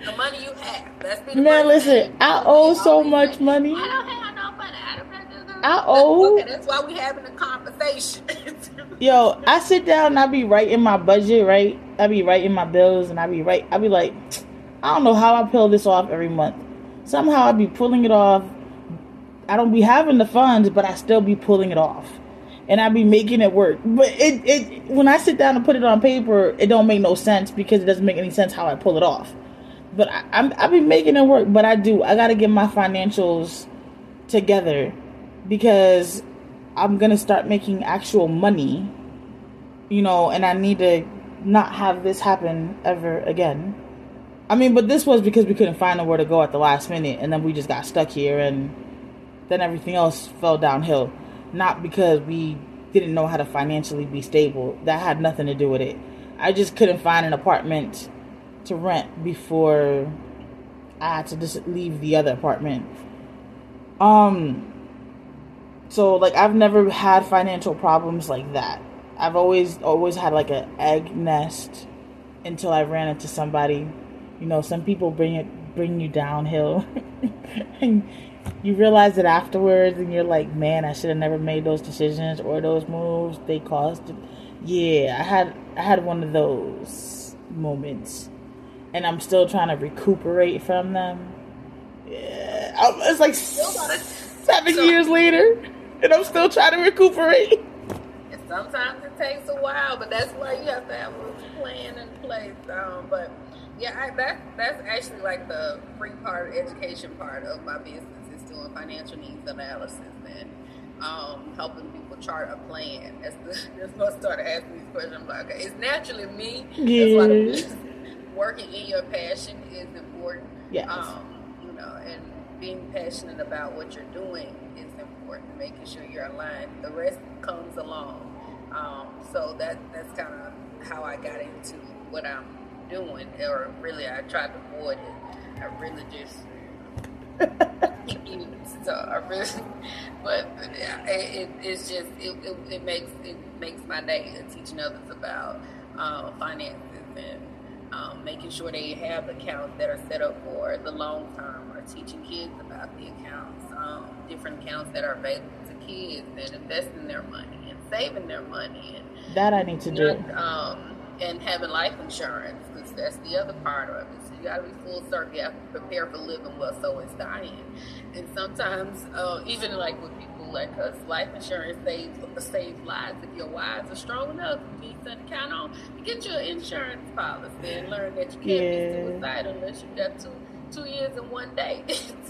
The money you have. That's the man, money. Listen, I owe so much money. I don't have no money. I don't have no money. I owe. Okay, that's why we're having a conversation. Yo, I sit down and I be writing my budget, right? I be writing my bills and I be right. I be like, I don't know how I pull this off every month. Somehow I be pulling it off. I don't be having the funds, but I still be pulling it off. And I be making it work. But it, it when I sit down and put it on paper, it don't make no sense because it doesn't make any sense how I pull it off. But I, I'm, I be making it work. But I do. I got to get my financials together because I'm going to start making actual money, you know, and I need to not have this happen ever again. I mean, but this was because we couldn't find nowhere to go at the last minute. And then we just got stuck here and then everything else fell downhill. Not because we didn't know how to financially be stable. That had nothing to do with it. I just couldn't find an apartment to rent before I had to just leave the other apartment. Um, so like I've never had financial problems like that. I've always always had like an egg nest until I ran into somebody. You know, some people bring it bring you downhill, and you realize it afterwards, and you're like, man, I should have never made those decisions or those moves. They caused it. Yeah, I had I had one of those moments. And I'm still trying to recuperate from them. Yeah, I'm, it's like seven so, years later, and I'm still trying to recuperate. And sometimes it takes a while, but that's why you have to have a plan in place. Um, but yeah, I, that that's actually like the free part, education part of my business is doing financial needs analysis and um, helping people chart a plan. That's the that's what I started asking these questions. I'm like, okay, it's naturally me. Yeah. That's why the working in your passion is important. Yes. Um, you know, and being passionate about what you're doing is important. Making sure you're aligned. The rest comes along. Um, so that that's kind of how I got into what I'm doing. Or really, I tried to avoid it. I really just. so I really, but it, it, it's just it, it it makes it makes my day and teaching others about uh, finances and. Um, making sure they have accounts that are set up for the long term or teaching kids about the accounts, um, different accounts that are available to kids and investing their money and saving their money. And that I need to do. Um, and having life insurance because that's the other part of it. So you got to be full circle. You have to prepare for living well, so it's dying. And sometimes, uh, even like with people like us, life insurance saves, saves lives. If your wives are strong enough, something to count on, you get your insurance policy and learn that you can't yeah. be suicidal unless you got two two years in one day.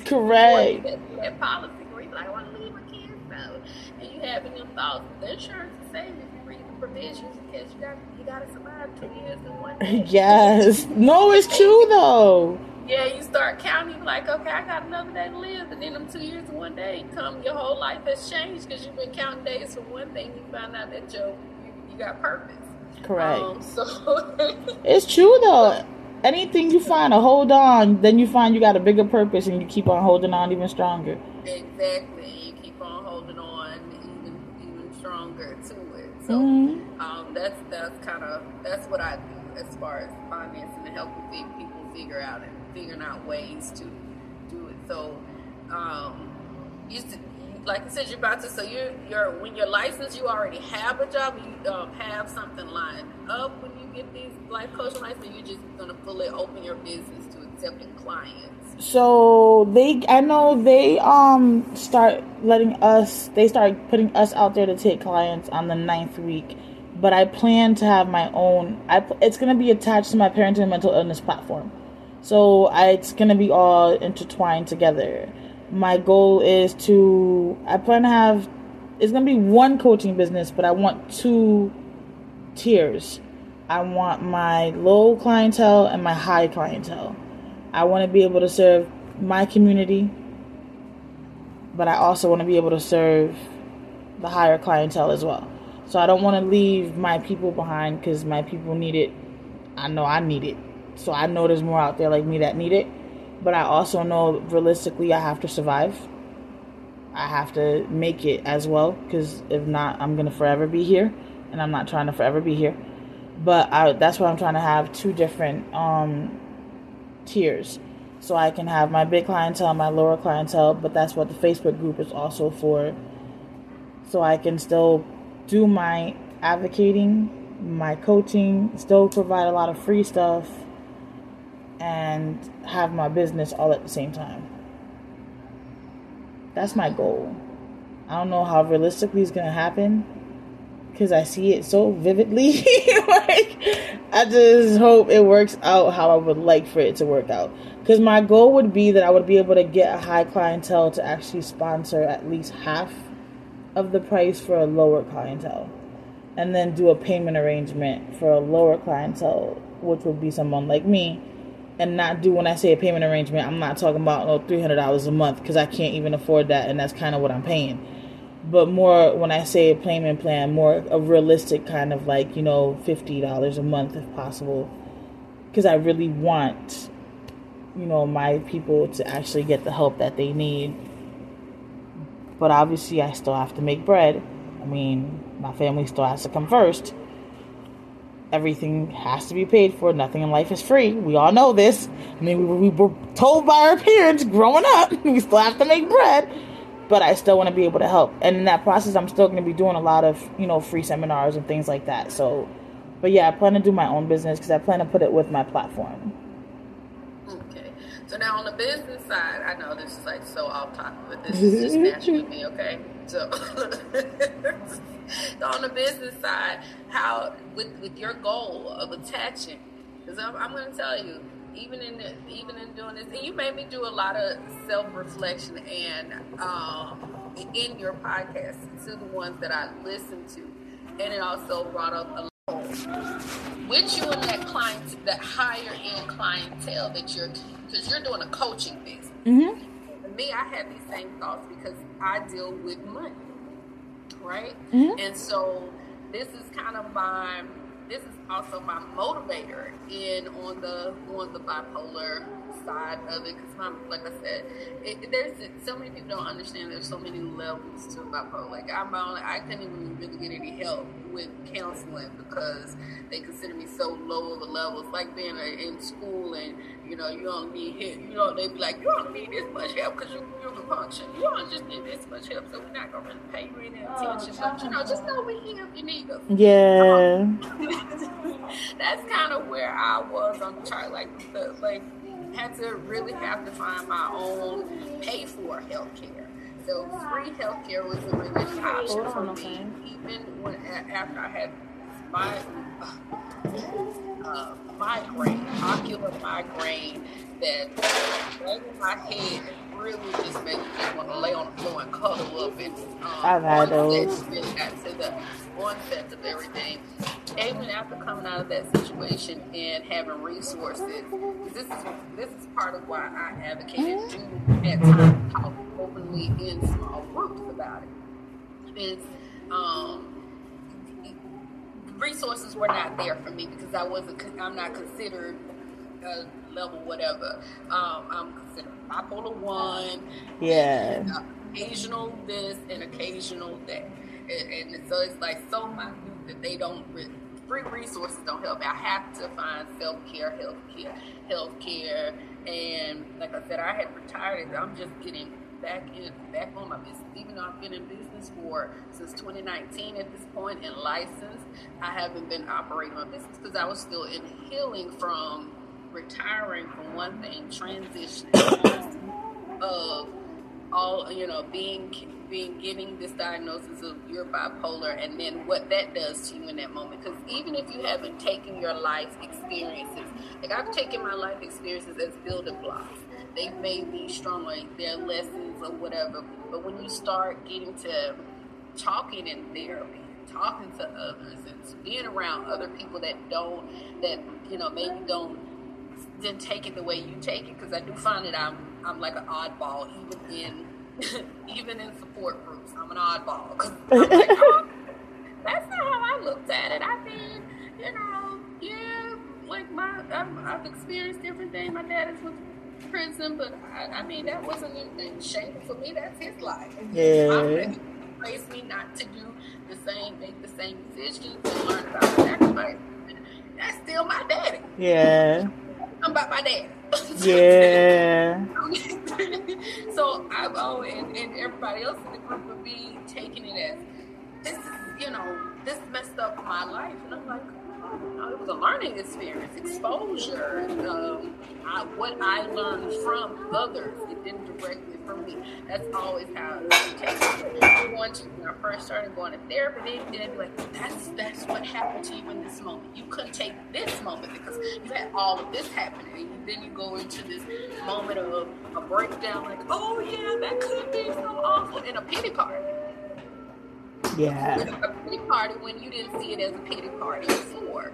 Correct. That, that policy where you're like, I want to leave my kids out, and you having them thoughts. The insurance is safe if you read the provisions because you got you got to survive two years in one day. Yes. No, it's true though. Yeah, you start counting like, okay, I got another day to live, and then them two years in one day come. Your whole life has changed because you've been counting days for one thing. You find out that your You got purpose. Correct. Um, so it's true though. Anything you find to hold on, then you find you got a bigger purpose, and you keep on holding on even stronger. Exactly. You keep on holding on even even stronger to it. So mm-hmm. um, that's that's kind of that's what I do as far as financing and helping people figure out and figuring out ways to do it. So um, used to. Like I said, you're about to, so you're, you're, when you're licensed, you already have a job, you um, have something lined up when you get these life coaching license, you're just going to fully open your business to accepting clients. So they, I know they um start letting us, they start putting us out there to take clients on the ninth week, but I plan to have my own, I, it's going to be attached to my parenting and mental illness platform. So I, it's going to be all intertwined together. My goal is to, I plan to have, it's going to be one coaching business, but I want two tiers. I want my low clientele and my high clientele. I want to be able to serve my community, but I also want to be able to serve the higher clientele as well. So I don't want to leave my people behind because my people need it. I know I need it. So I know there's more out there like me that need it. But I also know realistically I have to survive. I have to make it as well, because if not, I'm going to forever be here, and I'm not trying to forever be here. But I, that's why I'm trying to have two different um, tiers. So I can have my big clientele, my lower clientele, but that's what the Facebook group is also for. So I can still do my advocating, my coaching, still provide a lot of free stuff, and have my business all at the same time. That's my goal. I don't know how realistically it's going to happen, because I see it so vividly. Like, I just hope it works out how I would like for it to work out. Because my goal would be that I would be able to get a high clientele to actually sponsor at least half of the price for a lower clientele. And then do a payment arrangement for a lower clientele, which would be someone like me. And not do, when I say a payment arrangement, I'm not talking about no three hundred dollars a month, because I can't even afford that, and that's kind of what I'm paying. But more, when I say a payment plan, more a realistic kind of, like, you know, fifty dollars a month if possible. Because I really want, you know, my people to actually get the help that they need. But obviously I still have to make bread. I mean, my family still has to come first. Everything has to be paid for. Nothing in life is free. We all know this. I mean, we, we were told by our parents growing up, we still have to make bread, but I still want to be able to help. And in that process, I'm still going to be doing a lot of, you know, free seminars and things like that. So, but yeah, I plan to do my own business, because I plan to put it with my platform. Okay. So now on the business side, I know this is like so off topic, but this is just natural to me, okay? So... So on the business side, how with, with your goal of attaching, because I'm, I'm going to tell you, even in the, even in doing this, and you made me do a lot of self-reflection and um, in your podcast to the ones that I listened to, and it also brought up a lot with you and that client, that higher end clientele that you're, because you're doing a coaching business. Mm-hmm. For me, I had these same thoughts because I deal with money. Right? Mm-hmm. And so this is kind of my, this is also my motivator in on the on the bipolar side of it, because like I said, it, there's so many people don't understand. There's so many levels to bipolar. Like I'm only, I couldn't even really get any help with counseling because they consider me so low of a level. It's like being in school and you know you don't need help. You know they be like you don't need this much help because you, you're function. You don't just need this much help, so we're not gonna really pay you any attention. But you know just know we here if you need us. Yeah. Um, that's kind of where I was on the chart. Like the, like. Had to really have to find my own pay for healthcare. So free healthcare was a really good option for me, even when after I had my uh, uh, migraine, ocular migraine that in my head really just made me just want to lay on the floor and cuddle up. And um, I've had those. Got to the onset of everything. Even after coming out of that situation and having resources, this is this is part of why I advocated to at times talk openly in small groups about it. Is um, resources were not there for me because I wasn't. I'm not considered a level whatever. Um, I'm considered bipolar one. Yeah. And, uh, occasional this and occasional that, and, and so it's like so minute that they don't. Re- Free resources don't help me. I have to find self-care, health care, health care. And like I said, I had retired. I'm just getting back in, back on my business. Even though I've been in business for since twenty nineteen at this point and licensed, I haven't been operating my business because I was still in healing from retiring from one thing, transitioning of all, you know, being being getting this diagnosis of you're bipolar and then what that does to you in that moment. Because even if you haven't taken your life experiences, like I've taken my life experiences as building blocks. They've made me stronger, their lessons or whatever. But when you start getting to talking in therapy, talking to others and being around other people that don't, that, you know, maybe don't, didn't take it the way you take it, because I do find that I'm I'm like an oddball, even in even in support groups. I'm an oddball. I'm like, oh, that's not how I looked at it. I mean, you know, yeah, like my I'm, I've experienced everything. My dad is with prison, but I, I mean, that wasn't anything shameful for me. That's his life. Yeah. My prison placed me not to do the same, make the same decisions, and learn about sacrifice. That's still my daddy. Yeah. I'm about my dad. Yeah. So I've always, and, and everybody else in the group would be taking it as, this is, you know, this messed up my life. And I'm like, oh, no, it was a learning experience, exposure. Um, I, what I learned from others, it didn't directly from me. That's always how it takes me. Once when I first started going to therapy, they, they'd be like, that's, that's what happened to you in this moment. You couldn't take this moment because you had all of this happening. And then you go into this moment of a breakdown, like, oh, yeah, that could be so awful, in a pity party. Yeah. A pity party when you didn't see it as a pity party before.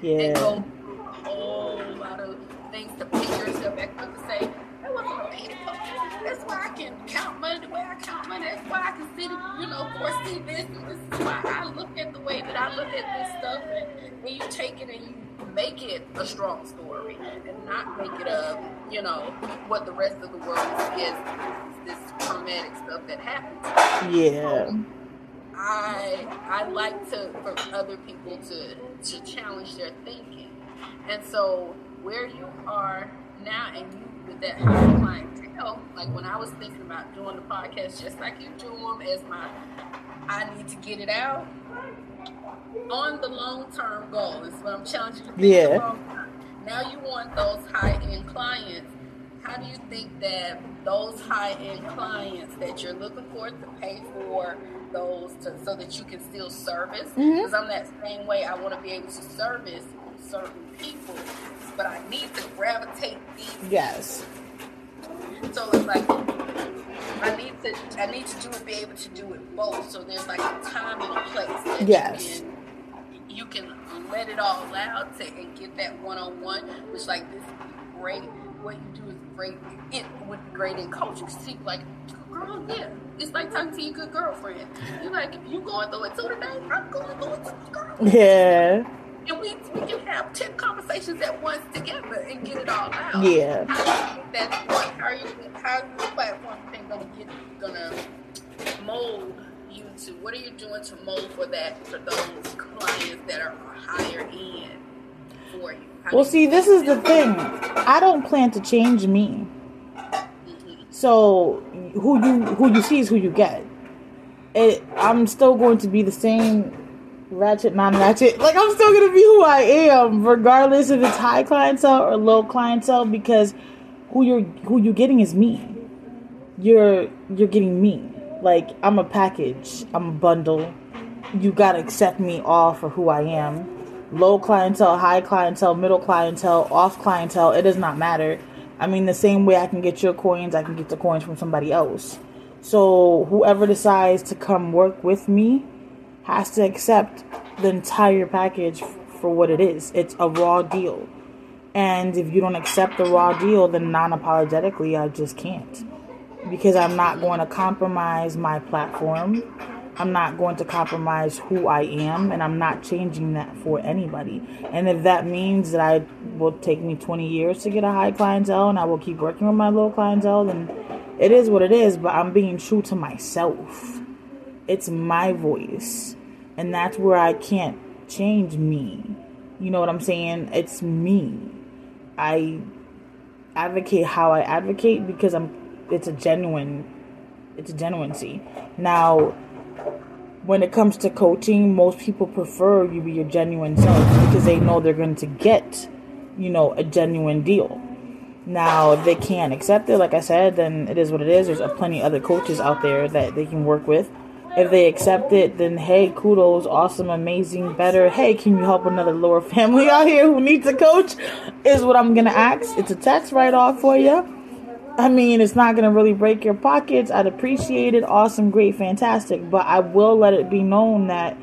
Yeah. They go through a whole lot of things to pick yourself back up and say, that wasn't a pity party. That's why I can count money the way I count money. That's why I can see, you know, foresee this. And this is why I look at the way that I look at this stuff. And when you take it and you make it a strong story and not make it a, you know, what the rest of the world is, this traumatic stuff that happens. Yeah. Um, I I like to for other people to to challenge their thinking, and so where you are now and you with that high clientele, like when I was thinking about doing the podcast, just like you do them as my I need to get it out on the long term goal is what I'm challenging you to think. Yeah. Now you want those high end clients. How do you think that those high end clients that you're looking for to pay for those to, so that you can still service, because mm-hmm. I'm that same way. I want to be able to service certain people, but I need to gravitate these. Yes. People. So it's like I need to I need to do it, be able to do it both. So there's like a time and a place. That yes. You can, you can let it all out to, and get that one on one, which like this would be great. What you do is great. It would be great in coaching. See, like, girl, yeah. It's like talking to your good girlfriend. You're like, you going through it too today? I'm going through it too, girl. Yeah. And we we can have ten conversations at once together and get it all out. Yeah. How do you think that's what? How are you? How is your platform thing gonna get gonna mold you to? What are you doing to mold for that for those clients that are higher end for you? How well, you see, this is the thing. I don't plan to change me. So who you who you see is who you get. It, I'm still going to be the same ratchet, non-ratchet. Like, I'm still going to be who I am, regardless if it's high clientele or low clientele, because who you're who you're getting is me. You're you're getting me. Like, I'm a package. I'm a bundle. You got to accept me all for who I am. Low clientele, high clientele, middle clientele, off clientele. It does not matter. I mean, the same way I can get your coins, I can get the coins from somebody else. So whoever decides to come work with me has to accept the entire package f- for what it is. It's a raw deal. And if you don't accept the raw deal, then non-apologetically, I just can't. Because I'm not going to compromise my platform. I'm not going to compromise who I am, and I'm not changing that for anybody. And if that means that I will take me twenty years to get a high clientele and I will keep working with my low clientele, then it is what it is, but I'm being true to myself. It's my voice, and that's where I can't change me. You know what I'm saying? It's me. I advocate how I advocate because I'm. It's a genuine, it's a genuineness. Now, when it comes to coaching, most people prefer you be your genuine self because they know they're going to get, you know, a genuine deal. Now, if they can't accept it, like I said, then it is what it is. There's plenty of other coaches out there that they can work with. If they accept it, then, hey, kudos, awesome, amazing, better. Hey, can you help another lower family out here who needs a coach is what I'm going to ask. It's a tax write-off for you. I mean, it's not going to really break your pockets. I'd appreciate it. Awesome, great, fantastic. But I will let it be known that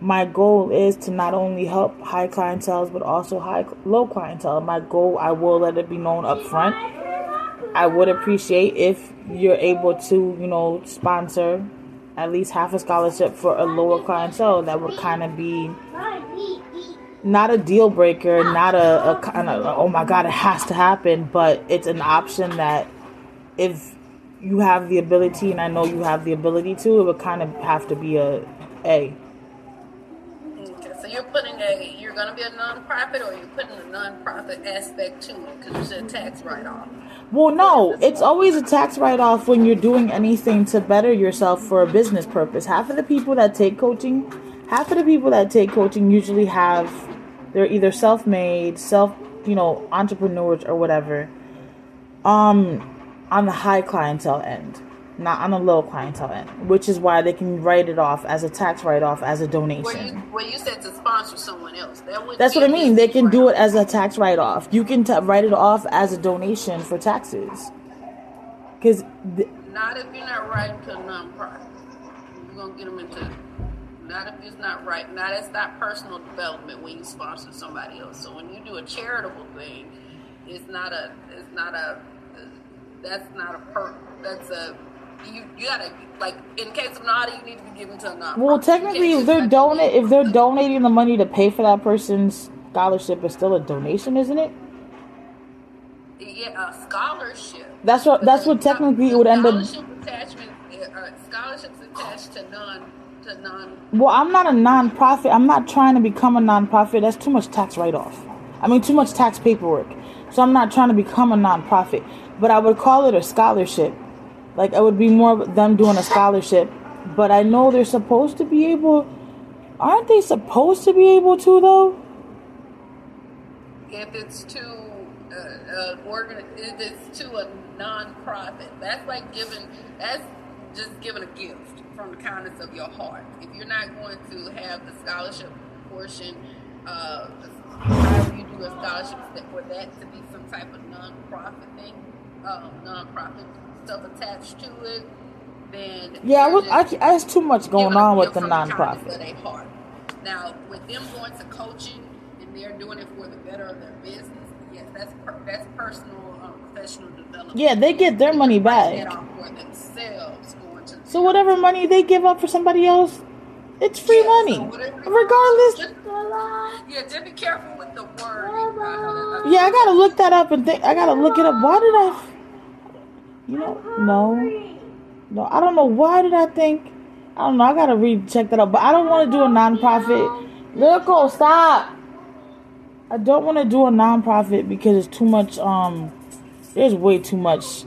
my goal is to not only help high clienteles, but also high low clientele. My goal, I will let it be known up front. I would appreciate if you're able to, you know, sponsor at least half a scholarship for a lower clientele that would kind of be not a deal breaker, not a, a kind of, oh my God, it has to happen, but it's an option that if you have the ability, and I know you have the ability to, it would kind of have to be a A. Okay, so you're putting a, you're going to be a nonprofit, or you're putting a nonprofit aspect to it, because you said tax write-off. Well, no, it's always a tax write-off when you're doing anything to better yourself for a business purpose. Half of the people that take coaching, half of the people that take coaching usually have, they're either self-made, self, you know, entrepreneurs or whatever, um, on the high clientele end, not on the low clientele end, which is why they can write it off as a tax write-off, as a donation. Well, you, well, you said to sponsor someone else. That That's what I mean. They can do it as a tax write-off. You can t- write it off as a donation for taxes. Cause th- not if you're not writing to a nonprofit. You're going to get them into it. Not if it's not right. Not if it's not personal development when you sponsor somebody else. So when you do a charitable thing, it's not a, it's not a, that's not a per, that's a, you, you gotta, like, in case of Nada, you need to be given to a nonprofit. Well, technically, if they're, donate, if they're donating the money to pay for that person's scholarship, it's still a donation, isn't it? Yeah, a scholarship. That's what, that's what technically it would end up. Scholarship attachment, uh, scholarships attached to non, to non. Well, I'm not a nonprofit. I'm not trying to become a nonprofit. That's too much tax write-off. I mean, too much tax paperwork. So I'm not trying to become a nonprofit, but I would call it a scholarship. Like, it would be more of them doing a scholarship. But I know they're supposed to be able... Aren't they supposed to be able to, though? If it's to, uh, uh, organi- if it's to a non-profit, that's like giving... That's just giving a gift from the kindness of your heart. If you're not going to have the scholarship portion, uh, however you do a scholarship, for that to be some type of non-profit thing, uh, non-profit stuff attached to it, then yeah, well, I, there's too much going on with the nonprofit. Now, with them going to coaching and they're doing it for the better of their business, yes, that's per, that's personal, um, professional development. Yeah, they get their money back. For themselves, going to so whatever money they give up for somebody else, it's free yeah, money, so whatever, regardless. Just, yeah, just be careful with the word. Yeah, I gotta look that up and think. I gotta look it up. Why did I? You know, no, no, I don't know. Why did I think? I don't know. I gotta recheck that out. But I don't want to do a nonprofit. Lyrical, stop. I don't want to do a nonprofit because it's too much. Um, there's way too much.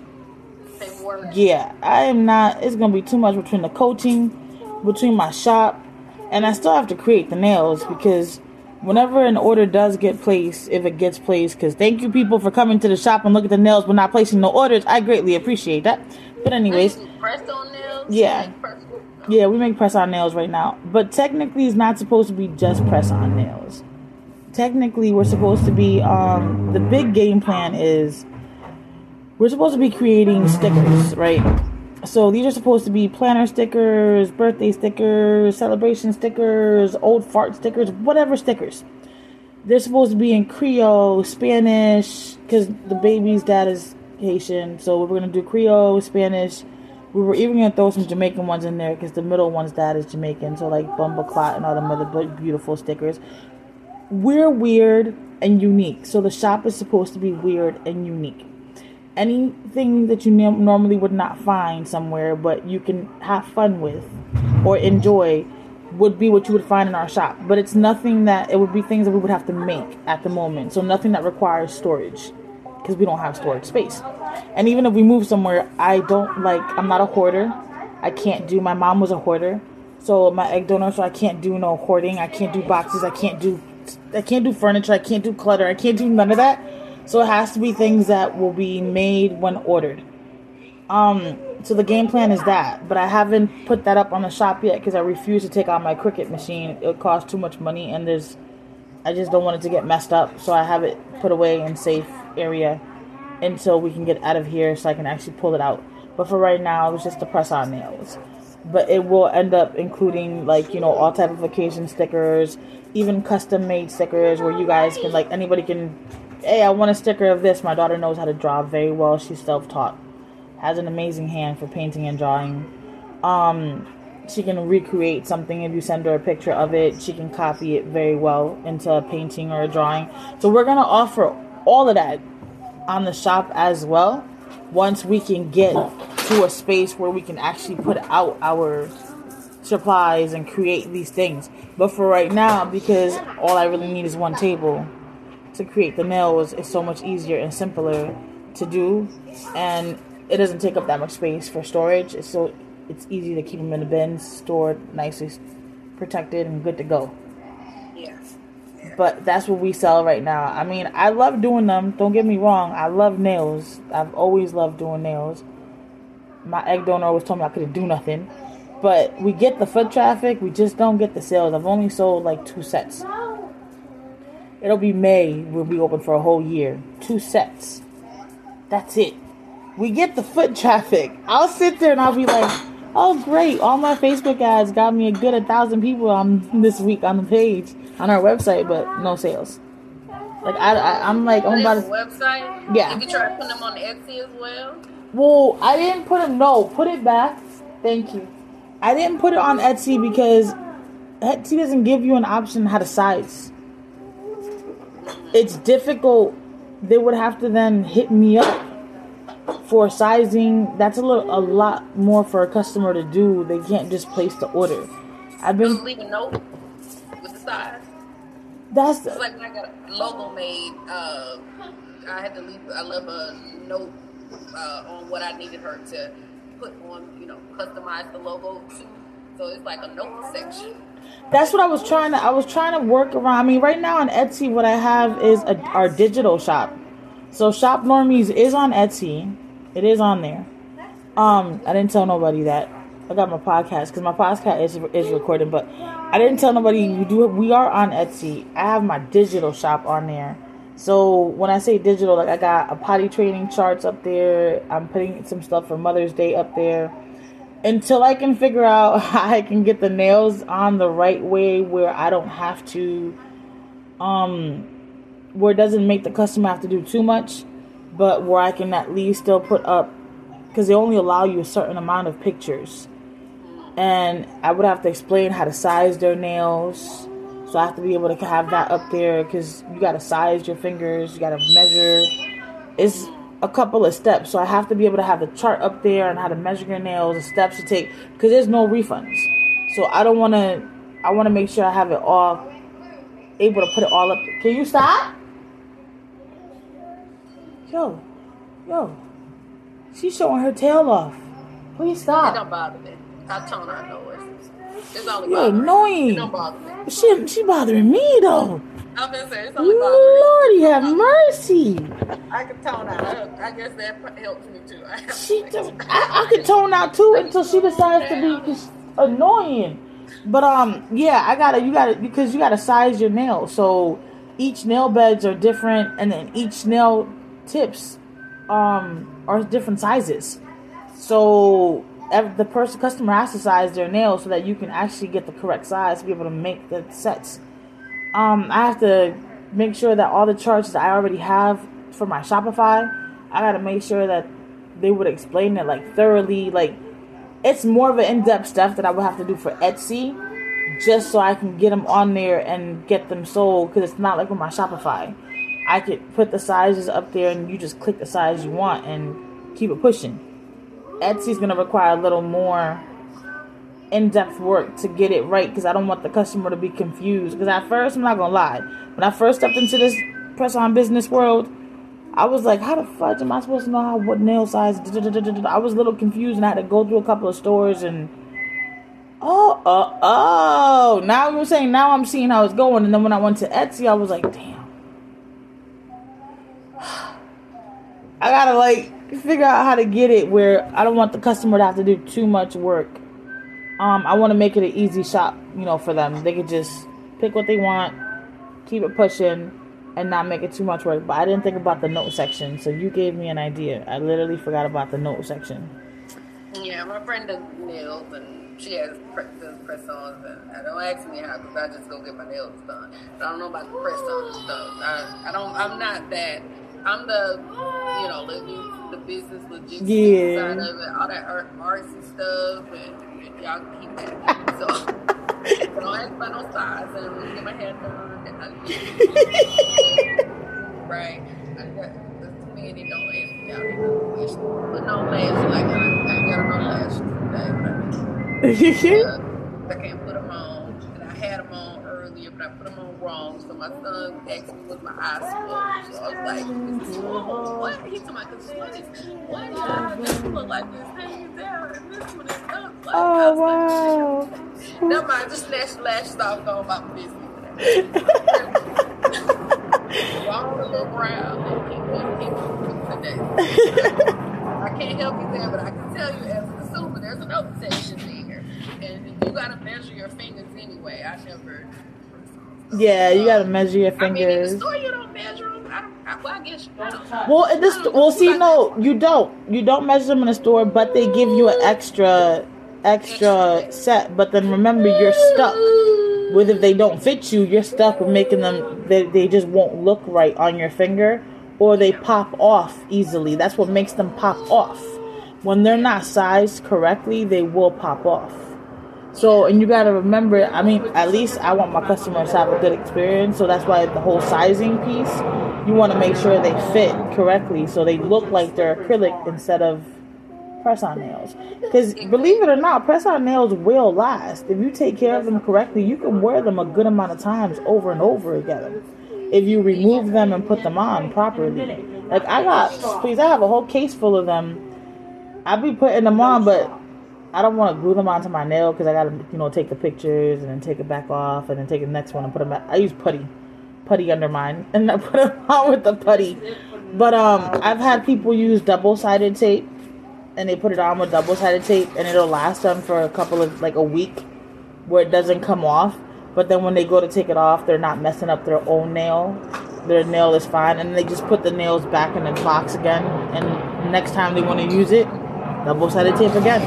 Yeah, I am not. It's gonna be too much between the coaching, between my shop, and I still have to create the nails because whenever an order does get placed, if it gets placed, because thank you people for coming to the shop and look at the nails but not placing no orders. I greatly appreciate that. But anyways, press-on nails. Yeah, yeah, we make press-on nails right now. But technically, it's not supposed to be just press-on nails. Technically, we're supposed to be. Um, the big game plan is we're supposed to be creating stickers, right? So these are supposed to be planner stickers, birthday stickers, celebration stickers, old fart stickers, whatever stickers. They're supposed to be in Creole, Spanish, because the baby's dad is Haitian. So we're going to do Creole, Spanish. We were even going to throw some Jamaican ones in there because the middle one's dad is Jamaican. So like Bumba Clot and all them other beautiful stickers. We're weird and unique. So the shop is supposed to be weird and unique. Anything that you normally would not find somewhere, but you can have fun with or enjoy, would be what you would find in our shop. But it's nothing that, it would be things that we would have to make at the moment. So nothing that requires storage because we don't have storage space. And even if we move somewhere, I don't like, I'm not a hoarder. I can't do, my mom was a hoarder. So my egg donor, so I can't do no hoarding. I can't do boxes. I can't do, I can't do furniture. I can't do clutter. I can't do none of that. So it has to be things that will be made when ordered. Um, so the game plan is that. But I haven't put that up on the shop yet because I refuse to take out my Cricut machine. It costs too much money and there's, I just don't want it to get messed up. So I have it put away in safe area until we can get out of here so I can actually pull it out. But for right now, it's just the press-on nails. But it will end up including, like, you know, all type of vacation stickers, even custom-made stickers where you guys can, like, anybody can... Hey, I want a sticker of this. My daughter knows how to draw very well. She's self-taught. Has an amazing hand for painting and drawing. Um, She can recreate something. If you send her a picture of it, she can copy it very well into a painting or a drawing. So we're going to offer all of that on the shop as well, once we can get to a space where we can actually put out our supplies and create these things. But for right now, because all I really need is one table to create the nails, it's so much easier and simpler to do, and it doesn't take up that much space for storage. It's so it's easy to keep them in the bins, stored nicely, protected, and good to go. Yeah. But that's what we sell right now. I mean, I love doing them. Don't get me wrong. I love nails. I've always loved doing nails. My egg donor always told me I couldn't do nothing. But we get the foot traffic. We just don't get the sales. I've only sold like two sets. It'll be May when we open for a whole year. Two sets. That's it. We get the foot traffic. I'll sit there and I'll be like, oh, great. All my Facebook ads got me a good one thousand people on this week on the page, on our website, but no sales. Like, I, I, I'm like, I'm about to... website? Yeah. Did you try to put them on Etsy as well? Well, I didn't put them... No, put it back. Thank you. I didn't put it on Etsy because Etsy doesn't give you an option how to size. It's difficult. They would have to then hit me up for sizing. That's a little, a lot more for a customer to do. They can't just place the order. I've been leaving note with the size. That's the, like when I got a logo made. Uh, I had to leave. I left a note uh, on what I needed her to put on. You know, customize the logo too. So it's like a note section. That's what I was trying to. I was trying to work around. I mean, right now on Etsy, what I have is a, our digital shop. So Shop Normies is on Etsy. It is on there. Um, I didn't tell nobody that. I got my podcast because my podcast is is recording, but I didn't tell nobody. We do. We are on Etsy. I have my digital shop on there. So when I say digital, like I got a potty training charts up there. I'm putting some stuff for Mother's Day up there. Until I can figure out how I can get the nails on the right way, where I don't have to, um. where it doesn't make the customer have to do too much, but where I can at least still put up, because they only allow you a certain amount of pictures. And I would have to explain how to size their nails. So I have to be able to have that up there, because you got to size your fingers, you got to measure. It's a couple of steps. So I have to be able to have the chart up there and how to measure your nails, the steps to take, because there's no refunds. So I don't want to, I want to make sure I have it all, able to put it all up. Can you stop? Yo, yo, she's showing her tail off. Please stop. It don't bother me. I told her I know it. It's only You're annoying. It don't bother me. She, she bothering me, though. I've been saying it's only bothering me. Lordy, have mercy. I can tone out. I, I guess that helps me, too. I, she do, I, I can tone out, too, until she decides to be annoying. But, um, yeah, I gotta, you gotta, because you gotta size your nail. So each nail beds are different, and then each nail... tips um, are different sizes, so every, the person customer has to size their nails so that you can actually get the correct size to be able to make the sets. Um, I have to make sure that all the charts that I already have for my Shopify, I gotta make sure that they would explain it like thoroughly. Like it's more of an in-depth stuff that I would have to do for Etsy, just so I can get them on there and get them sold. Because it's not like with my Shopify. I could put the sizes up there and you just click the size you want and keep it pushing. Etsy's going to require a little more in-depth work to get it right, because I don't want the customer to be confused. Because at first, I'm not going to lie, when I first stepped into this press-on business world, I was like, how the fudge am I supposed to know how, what nail size? I was a little confused and I had to go through a couple of stores and oh, oh, oh. Now I'm saying, now I'm seeing how it's going. And then when I went to Etsy, I was like, damn. I gotta like figure out how to get it where I don't want the customer to have to do too much work. Um, I want to make it an easy shop, you know, for them. They could just pick what they want, keep it pushing, and not make it too much work. But I didn't think about the note section, so you gave me an idea. I literally forgot about the note section. Yeah, my friend does nails, and she has does press-ons, and I don't ask me how, because I just go get my nails done. But I don't know about the press-on stuff. I, I don't. I'm not that. I'm the. you know, the, the business logistics yeah. side of it, all that art, arts and stuff, and, and y'all keep that. So, so I don't have my no size, and when I get my hair done, and I get right. I got too many no lashes. Y'all need no lashes, but no lashes. Like I, I got no lashes today, but I, I can't put them on. And I had them on earlier, but I put them on wrong. So my son asked me with my eyes closed. So I was like, "This is normal." What? He told me, "Cause what is? What y'all this look like? This hanging down, and this one is not like." Oh wow! Like, never mind. Just lash, lash off. Go about business. Long, a little brown, little pink, little pink, today. I can't help you there, but I can tell you as a consumer, there's an open section there, and you gotta measure your fingers anyway. I never. So, yeah, you um, gotta measure your fingers. I mean, in the store you don't measure them. I don't. I, well, I guess you don't. Well, in this, well, see, no, you don't. You don't measure them in the store, but they give you an extra, extra set. But then remember, you're stuck. Whether they don't fit you, you're stuck with making them, they, they just won't look right on your finger, or they pop off easily. That's what makes them pop off. When they're not sized correctly, they will pop off. So, and you got to remember, I mean, at least I want my customers to have a good experience. So that's why the whole sizing piece, you want to make sure they fit correctly so they look like they're acrylic instead of press-on nails, because believe it or not, press-on nails will last if you take care of them correctly. You can wear them a good amount of times over and over again if you remove them and put them on properly. Like I got, please, I have a whole case full of them. I be putting them on, but I don't want to glue them onto my nail because I gotta, you know, take the pictures and then take it back off and then take the next one and put them back. I use putty, putty under mine, and I put them on with the putty. But um, I've had people use double-sided tape. And they put it on with double-sided tape, and it'll last them for a couple of, like a week, where it doesn't come off. But then when they go to take it off, they're not messing up their own nail. Their nail is fine, and they just put the nails back in the box again. And next time they want to use it, double-sided tape again.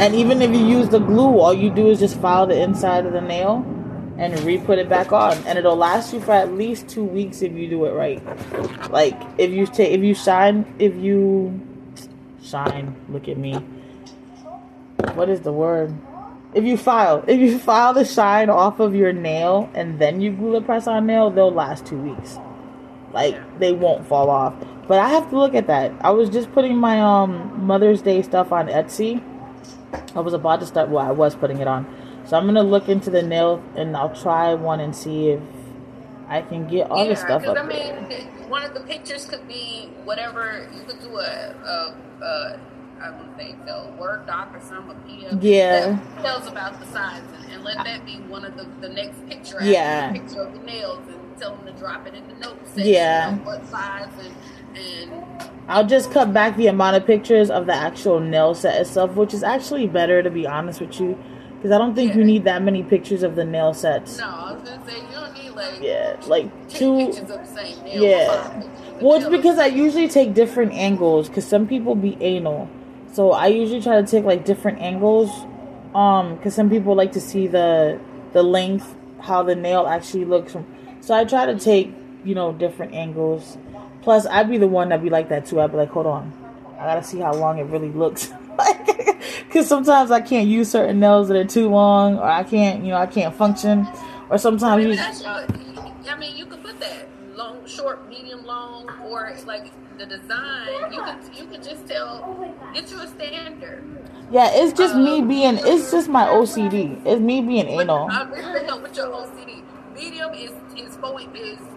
And even if you use the glue, all you do is just file the inside of the nail and re-put it back on, and it'll last you for at least two weeks if you do it right. Like if you take, if you shine, if you shine, look at me, what is the word, if you file if you file the shine off of your nail and then you glue the press on nail, they'll last two weeks. Like they won't fall off. But I have to look at that. I was just putting my um Mother's Day stuff on Etsy. I was about to start, well, I was putting it on, so I'm going to look into the nail and I'll try one and see if I can get all yeah, this stuff up. I mean, there. One of the pictures could be whatever. You could do a, a, a I would think a Word doc or some P D F. Yeah. That tells about the size, and, and let that be one of the, the next picture. Yeah. After the picture of the nails, and tell them to drop it in the notes section. Yeah. You know, what size and, and. I'll just cut back the amount of pictures of the actual nail set itself, which is actually better, to be honest with you. Because I don't think yeah. you need that many pictures of the nail sets. No, I was going to say, you don't need like... Yeah, like two... pictures of the same nail. Yeah. Well, it's because I usually take different angles. Because some people be anal. So I usually try to take like different angles. Um, because some people like to see the the length, how the nail actually looks. So I try to take, you know, different angles. Plus, I'd be the one that be like that too. I'd be like, hold on. I got to see how long it really looks. Because sometimes I can't use certain nails that are too long, or I can't, you know, I can't function, or sometimes I mean, that's your, I mean you can put that long, short, medium, long, or like the design. You can you can just tell, get you a standard. Yeah, it's just um, me being, it's just my O C D. It's me being anal. I'm really help with your O C D. Medium is is four is what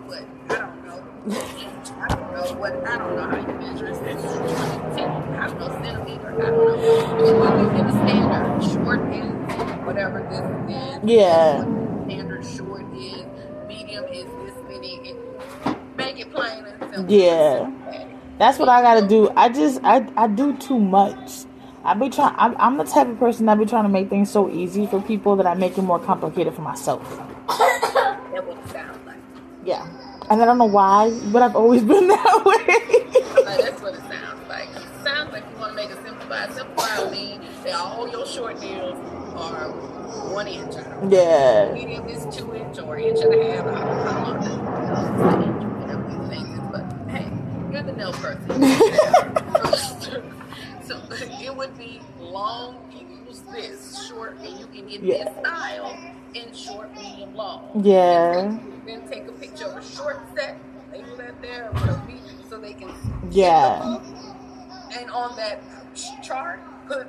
I don't know. I don't know what I don't know how you measure it. I don't know centimeter. I don't know. You get a standard short is whatever this is. Yeah. Standard short is medium is this many. Make it plain and simple. Yeah. That's what I gotta do. I just I I do too much. I be trying. I'm, I'm the type of person that be trying to make things so easy for people that I make it more complicated for myself. Yeah, and I don't know why, but I've always been that way. Like, that's what it sounds like. It sounds like you want to make it simplified. Simplified means that all your short nails are one inch. Yeah. Medium is two inch or inch and a half. I don't know. I don't know. But hey, you're the nail person. So it would be long equals this, short, and you can get yeah. this style in short, medium, long. Yeah. Then, then take a picture of a short set, label that there, so they can yeah. Get the book, and on that chart, put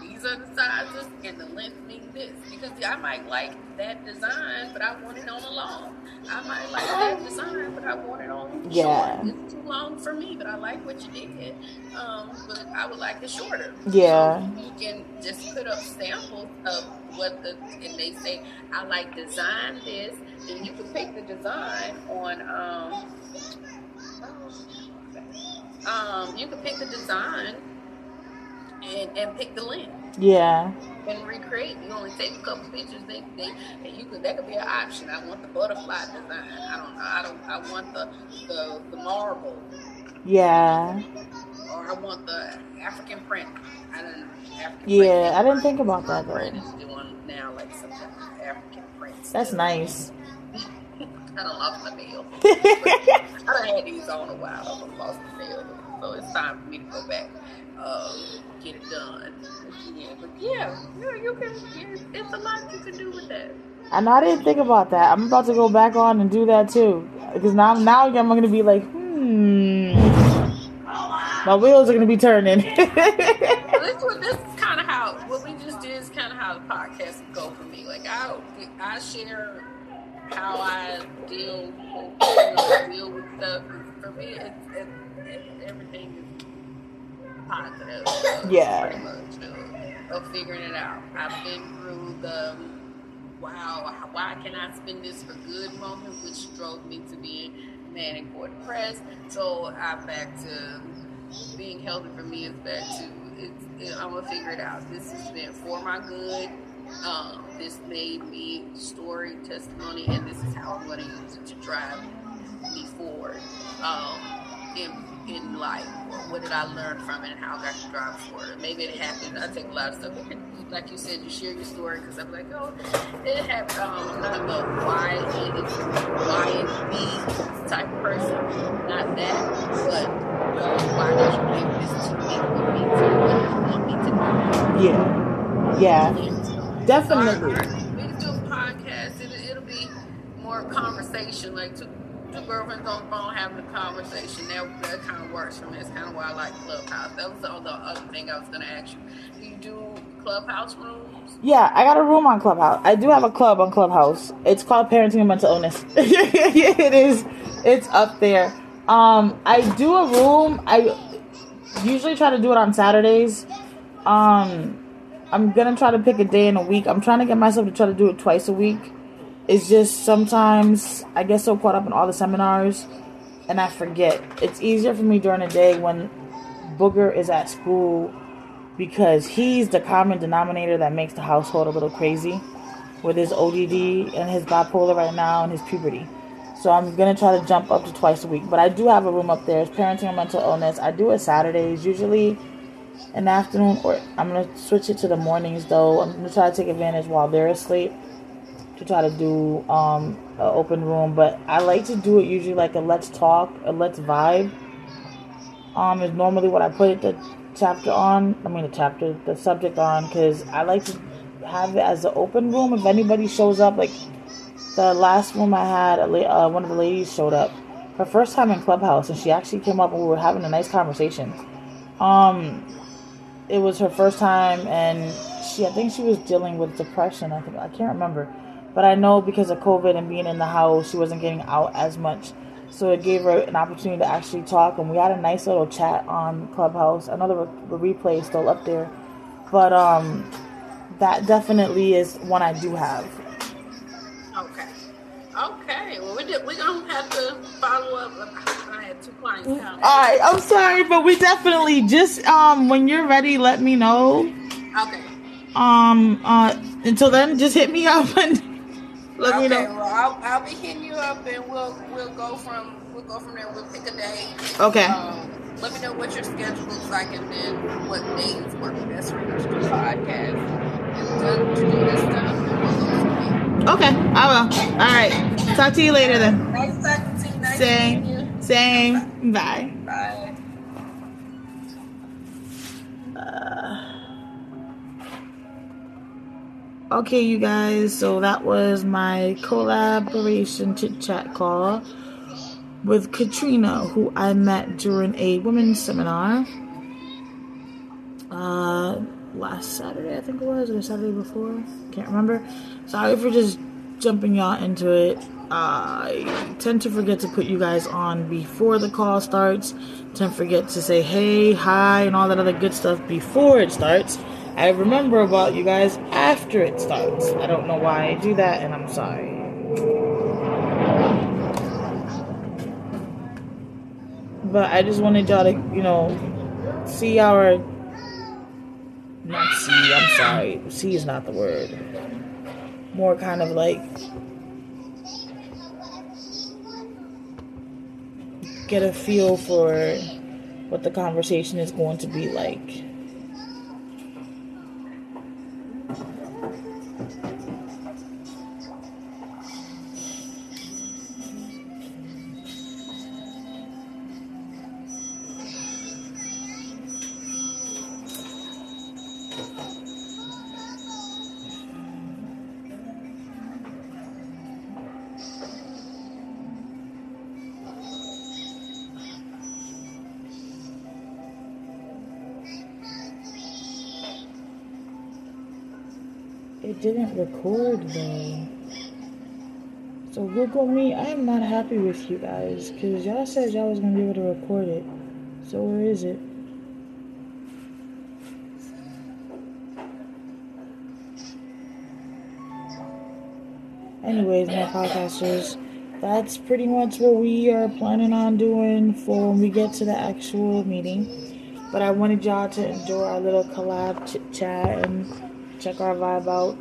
these are the sizes and the length mean this. Because I might like that design, but I want it on a long. I might like that design, but I want it on yeah. short. It's too long for me, but I like what you did. Um, but I would like it shorter. Yeah. So you can just put up samples of what the, and they say, I like design this. Then you can pick the design on, um, um, you can pick the design and, and pick the length. Yeah. And recreate. You only take a couple pictures. They, they, and you could. That could be an option. I want the butterfly design. I don't know. I don't. I want the the, the marble. Yeah. Or I want the African print. I don't know. African yeah, print. I didn't think about that. Print is doing now like some African prints. That's too. Nice. I done lost my nail. I done had these on a while. I done lost my nail. So it's time for me to go back, uh, get it done. Yeah, but yeah, yeah, you can. Yeah, it's a lot you can do with that. I know. I didn't think about that. I'm about to go back on and do that too, because now, now I'm gonna be like, hmm, my wheels are gonna be turning. this, one, this is kind of how what we just did is kind of how the podcast would go for me. Like I, I share how I deal with, you know, deal with stuff. For me, it's, it's, it's everything is positive. Uh, yeah. Pretty much uh, of figuring it out. I've been through the wow, why can I spend this for good moment, which drove me to being manic or depressed. So I'm back to being healthy. For me, it's back to it's, it, I'm gonna figure it out. This has been for my good. Um, this made me story, testimony, and this is how I'm gonna use it to drive me forward um, in in life. What did I learn from it, and how I can drive forward? Maybe it happened. I take a lot of stuff. Like you said, you share your story because I'm like, oh, it happened. Um, not about why it is, why it be type of person, not that, but uh, why did you give this to me? What me to? What me to do? Yeah, yeah, definitely. We can do a podcast. It, it'll be more conversation, like to. Two girlfriends on the phone having a conversation. That, that kind of works for me. That's kind of why I like Clubhouse. That was the other thing I was going to ask you. Do you do Clubhouse rooms? Yeah, I got a room on Clubhouse. I do have a club on Clubhouse. It's called Parenting and Mental Illness. It is. It's up there. Um, I do a room. I usually try to do it on Saturdays. Um, I'm going to try to pick a day in a week. I'm trying to get myself to try to do it twice a week. It's just sometimes I get so caught up in all the seminars and I forget. It's easier for me during the day when Booger is at school because he's the common denominator that makes the household a little crazy with his O D D and his bipolar right now and his puberty. So I'm going to try to jump up to twice a week. But I do have a room up there. It's Parenting and Mental Illness. I do it Saturdays, usually in the afternoon, or I'm going to switch it to the mornings, though. I'm going to try to take advantage while they're asleep. To try to do um an open room, but I like to do it usually like a let's talk, a let's vibe. Um, is normally what I put the chapter on. I mean the chapter, the subject on, because I like to have it as an open room. If anybody shows up, like the last room I had, uh, one of the ladies showed up, her first time in Clubhouse, and she actually came up and we were having a nice conversation. Um, it was her first time, and she, I think she was dealing with depression. I think I can't remember. But I know because of COVID and being in the house, she wasn't getting out as much. So it gave her an opportunity to actually talk. And we had a nice little chat on Clubhouse. I know the, re- the replay is still up there. But um, that definitely is one I do have. Okay. Okay. Well, we did, we're going to have to follow up. I had two clients now. All right. I'm sorry, but we definitely just, um, when you're ready, let me know. Okay. Um. Uh. Until then, just hit me up and... Let okay, me know. Well, I'll, I'll be hitting you up, and we'll we'll go from we'll go from there. We'll pick a day. Okay. Um, let me know what your schedule looks like, and then what days work best for you to do the podcast and to, to do this stuff. Okay, I will. All right. Talk to you later then. Nice talking to you. Nice seeing you. Same. Bye. Bye. Uh, okay, you guys. So that was my collaboration chit chat call with Katrina, who I met during a women's seminar uh, last Saturday, I think it was, or the Saturday before. Can't remember. Sorry for just jumping y'all into it. Uh, I tend to forget to put you guys on before the call starts. Tend to forget to say hey, hi, and all that other good stuff before it starts. I remember about you guys after it starts. I don't know why I do that, and I'm sorry. But I just wanted y'all to, you know, see our, not see, I'm sorry, see is not the word. More kind of like, get a feel for what the conversation is going to be like. It didn't record though. So look on me, I am not happy with you guys, because y'all said y'all was going to be able to record it. So where is it? Anyways, my podcasters, that's pretty much what we are planning on doing for when we get to the actual meeting. But I wanted y'all to enjoy our little collab chit chat and check our vibe out.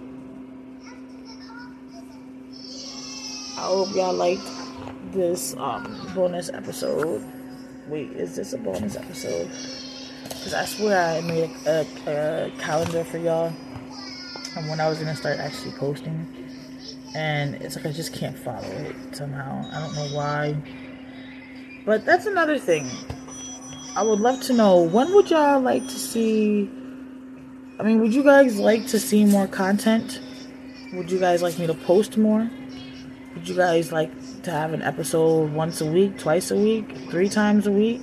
I hope y'all liked this um, bonus episode. Wait, is this a bonus episode? Because I swear I made a, a, a calendar for y'all and when I was going to start actually posting. And it's like I just can't follow it somehow. I don't know why. But that's another thing. I would love to know, when would y'all like to see... I mean, would you guys like to see more content? Would you guys like me to post more? Would you guys like to have an episode once a week, twice a week, three times a week?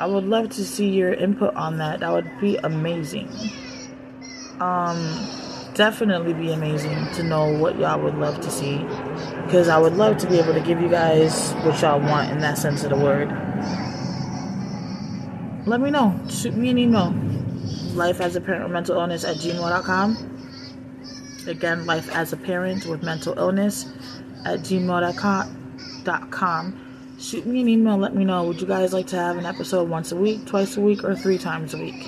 I would love to see your input on that. That would be amazing. Um, definitely be amazing to know what y'all would love to see, because I would love to be able to give you guys what y'all want in that sense of the word. Let me know. Shoot me an email. Life as a parent with mental illness at gmail dot com. Again, life as a parent with mental illness at gmail dot com. Shoot me an email. Let me know. Would you guys like to have an episode once a week, twice a week, or three times a week?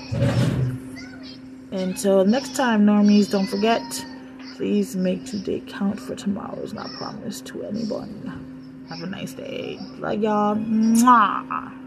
Until next time, normies, don't forget, please make today count, for tomorrow is not promised to anyone. Have a nice day. Love y'all. Mwah.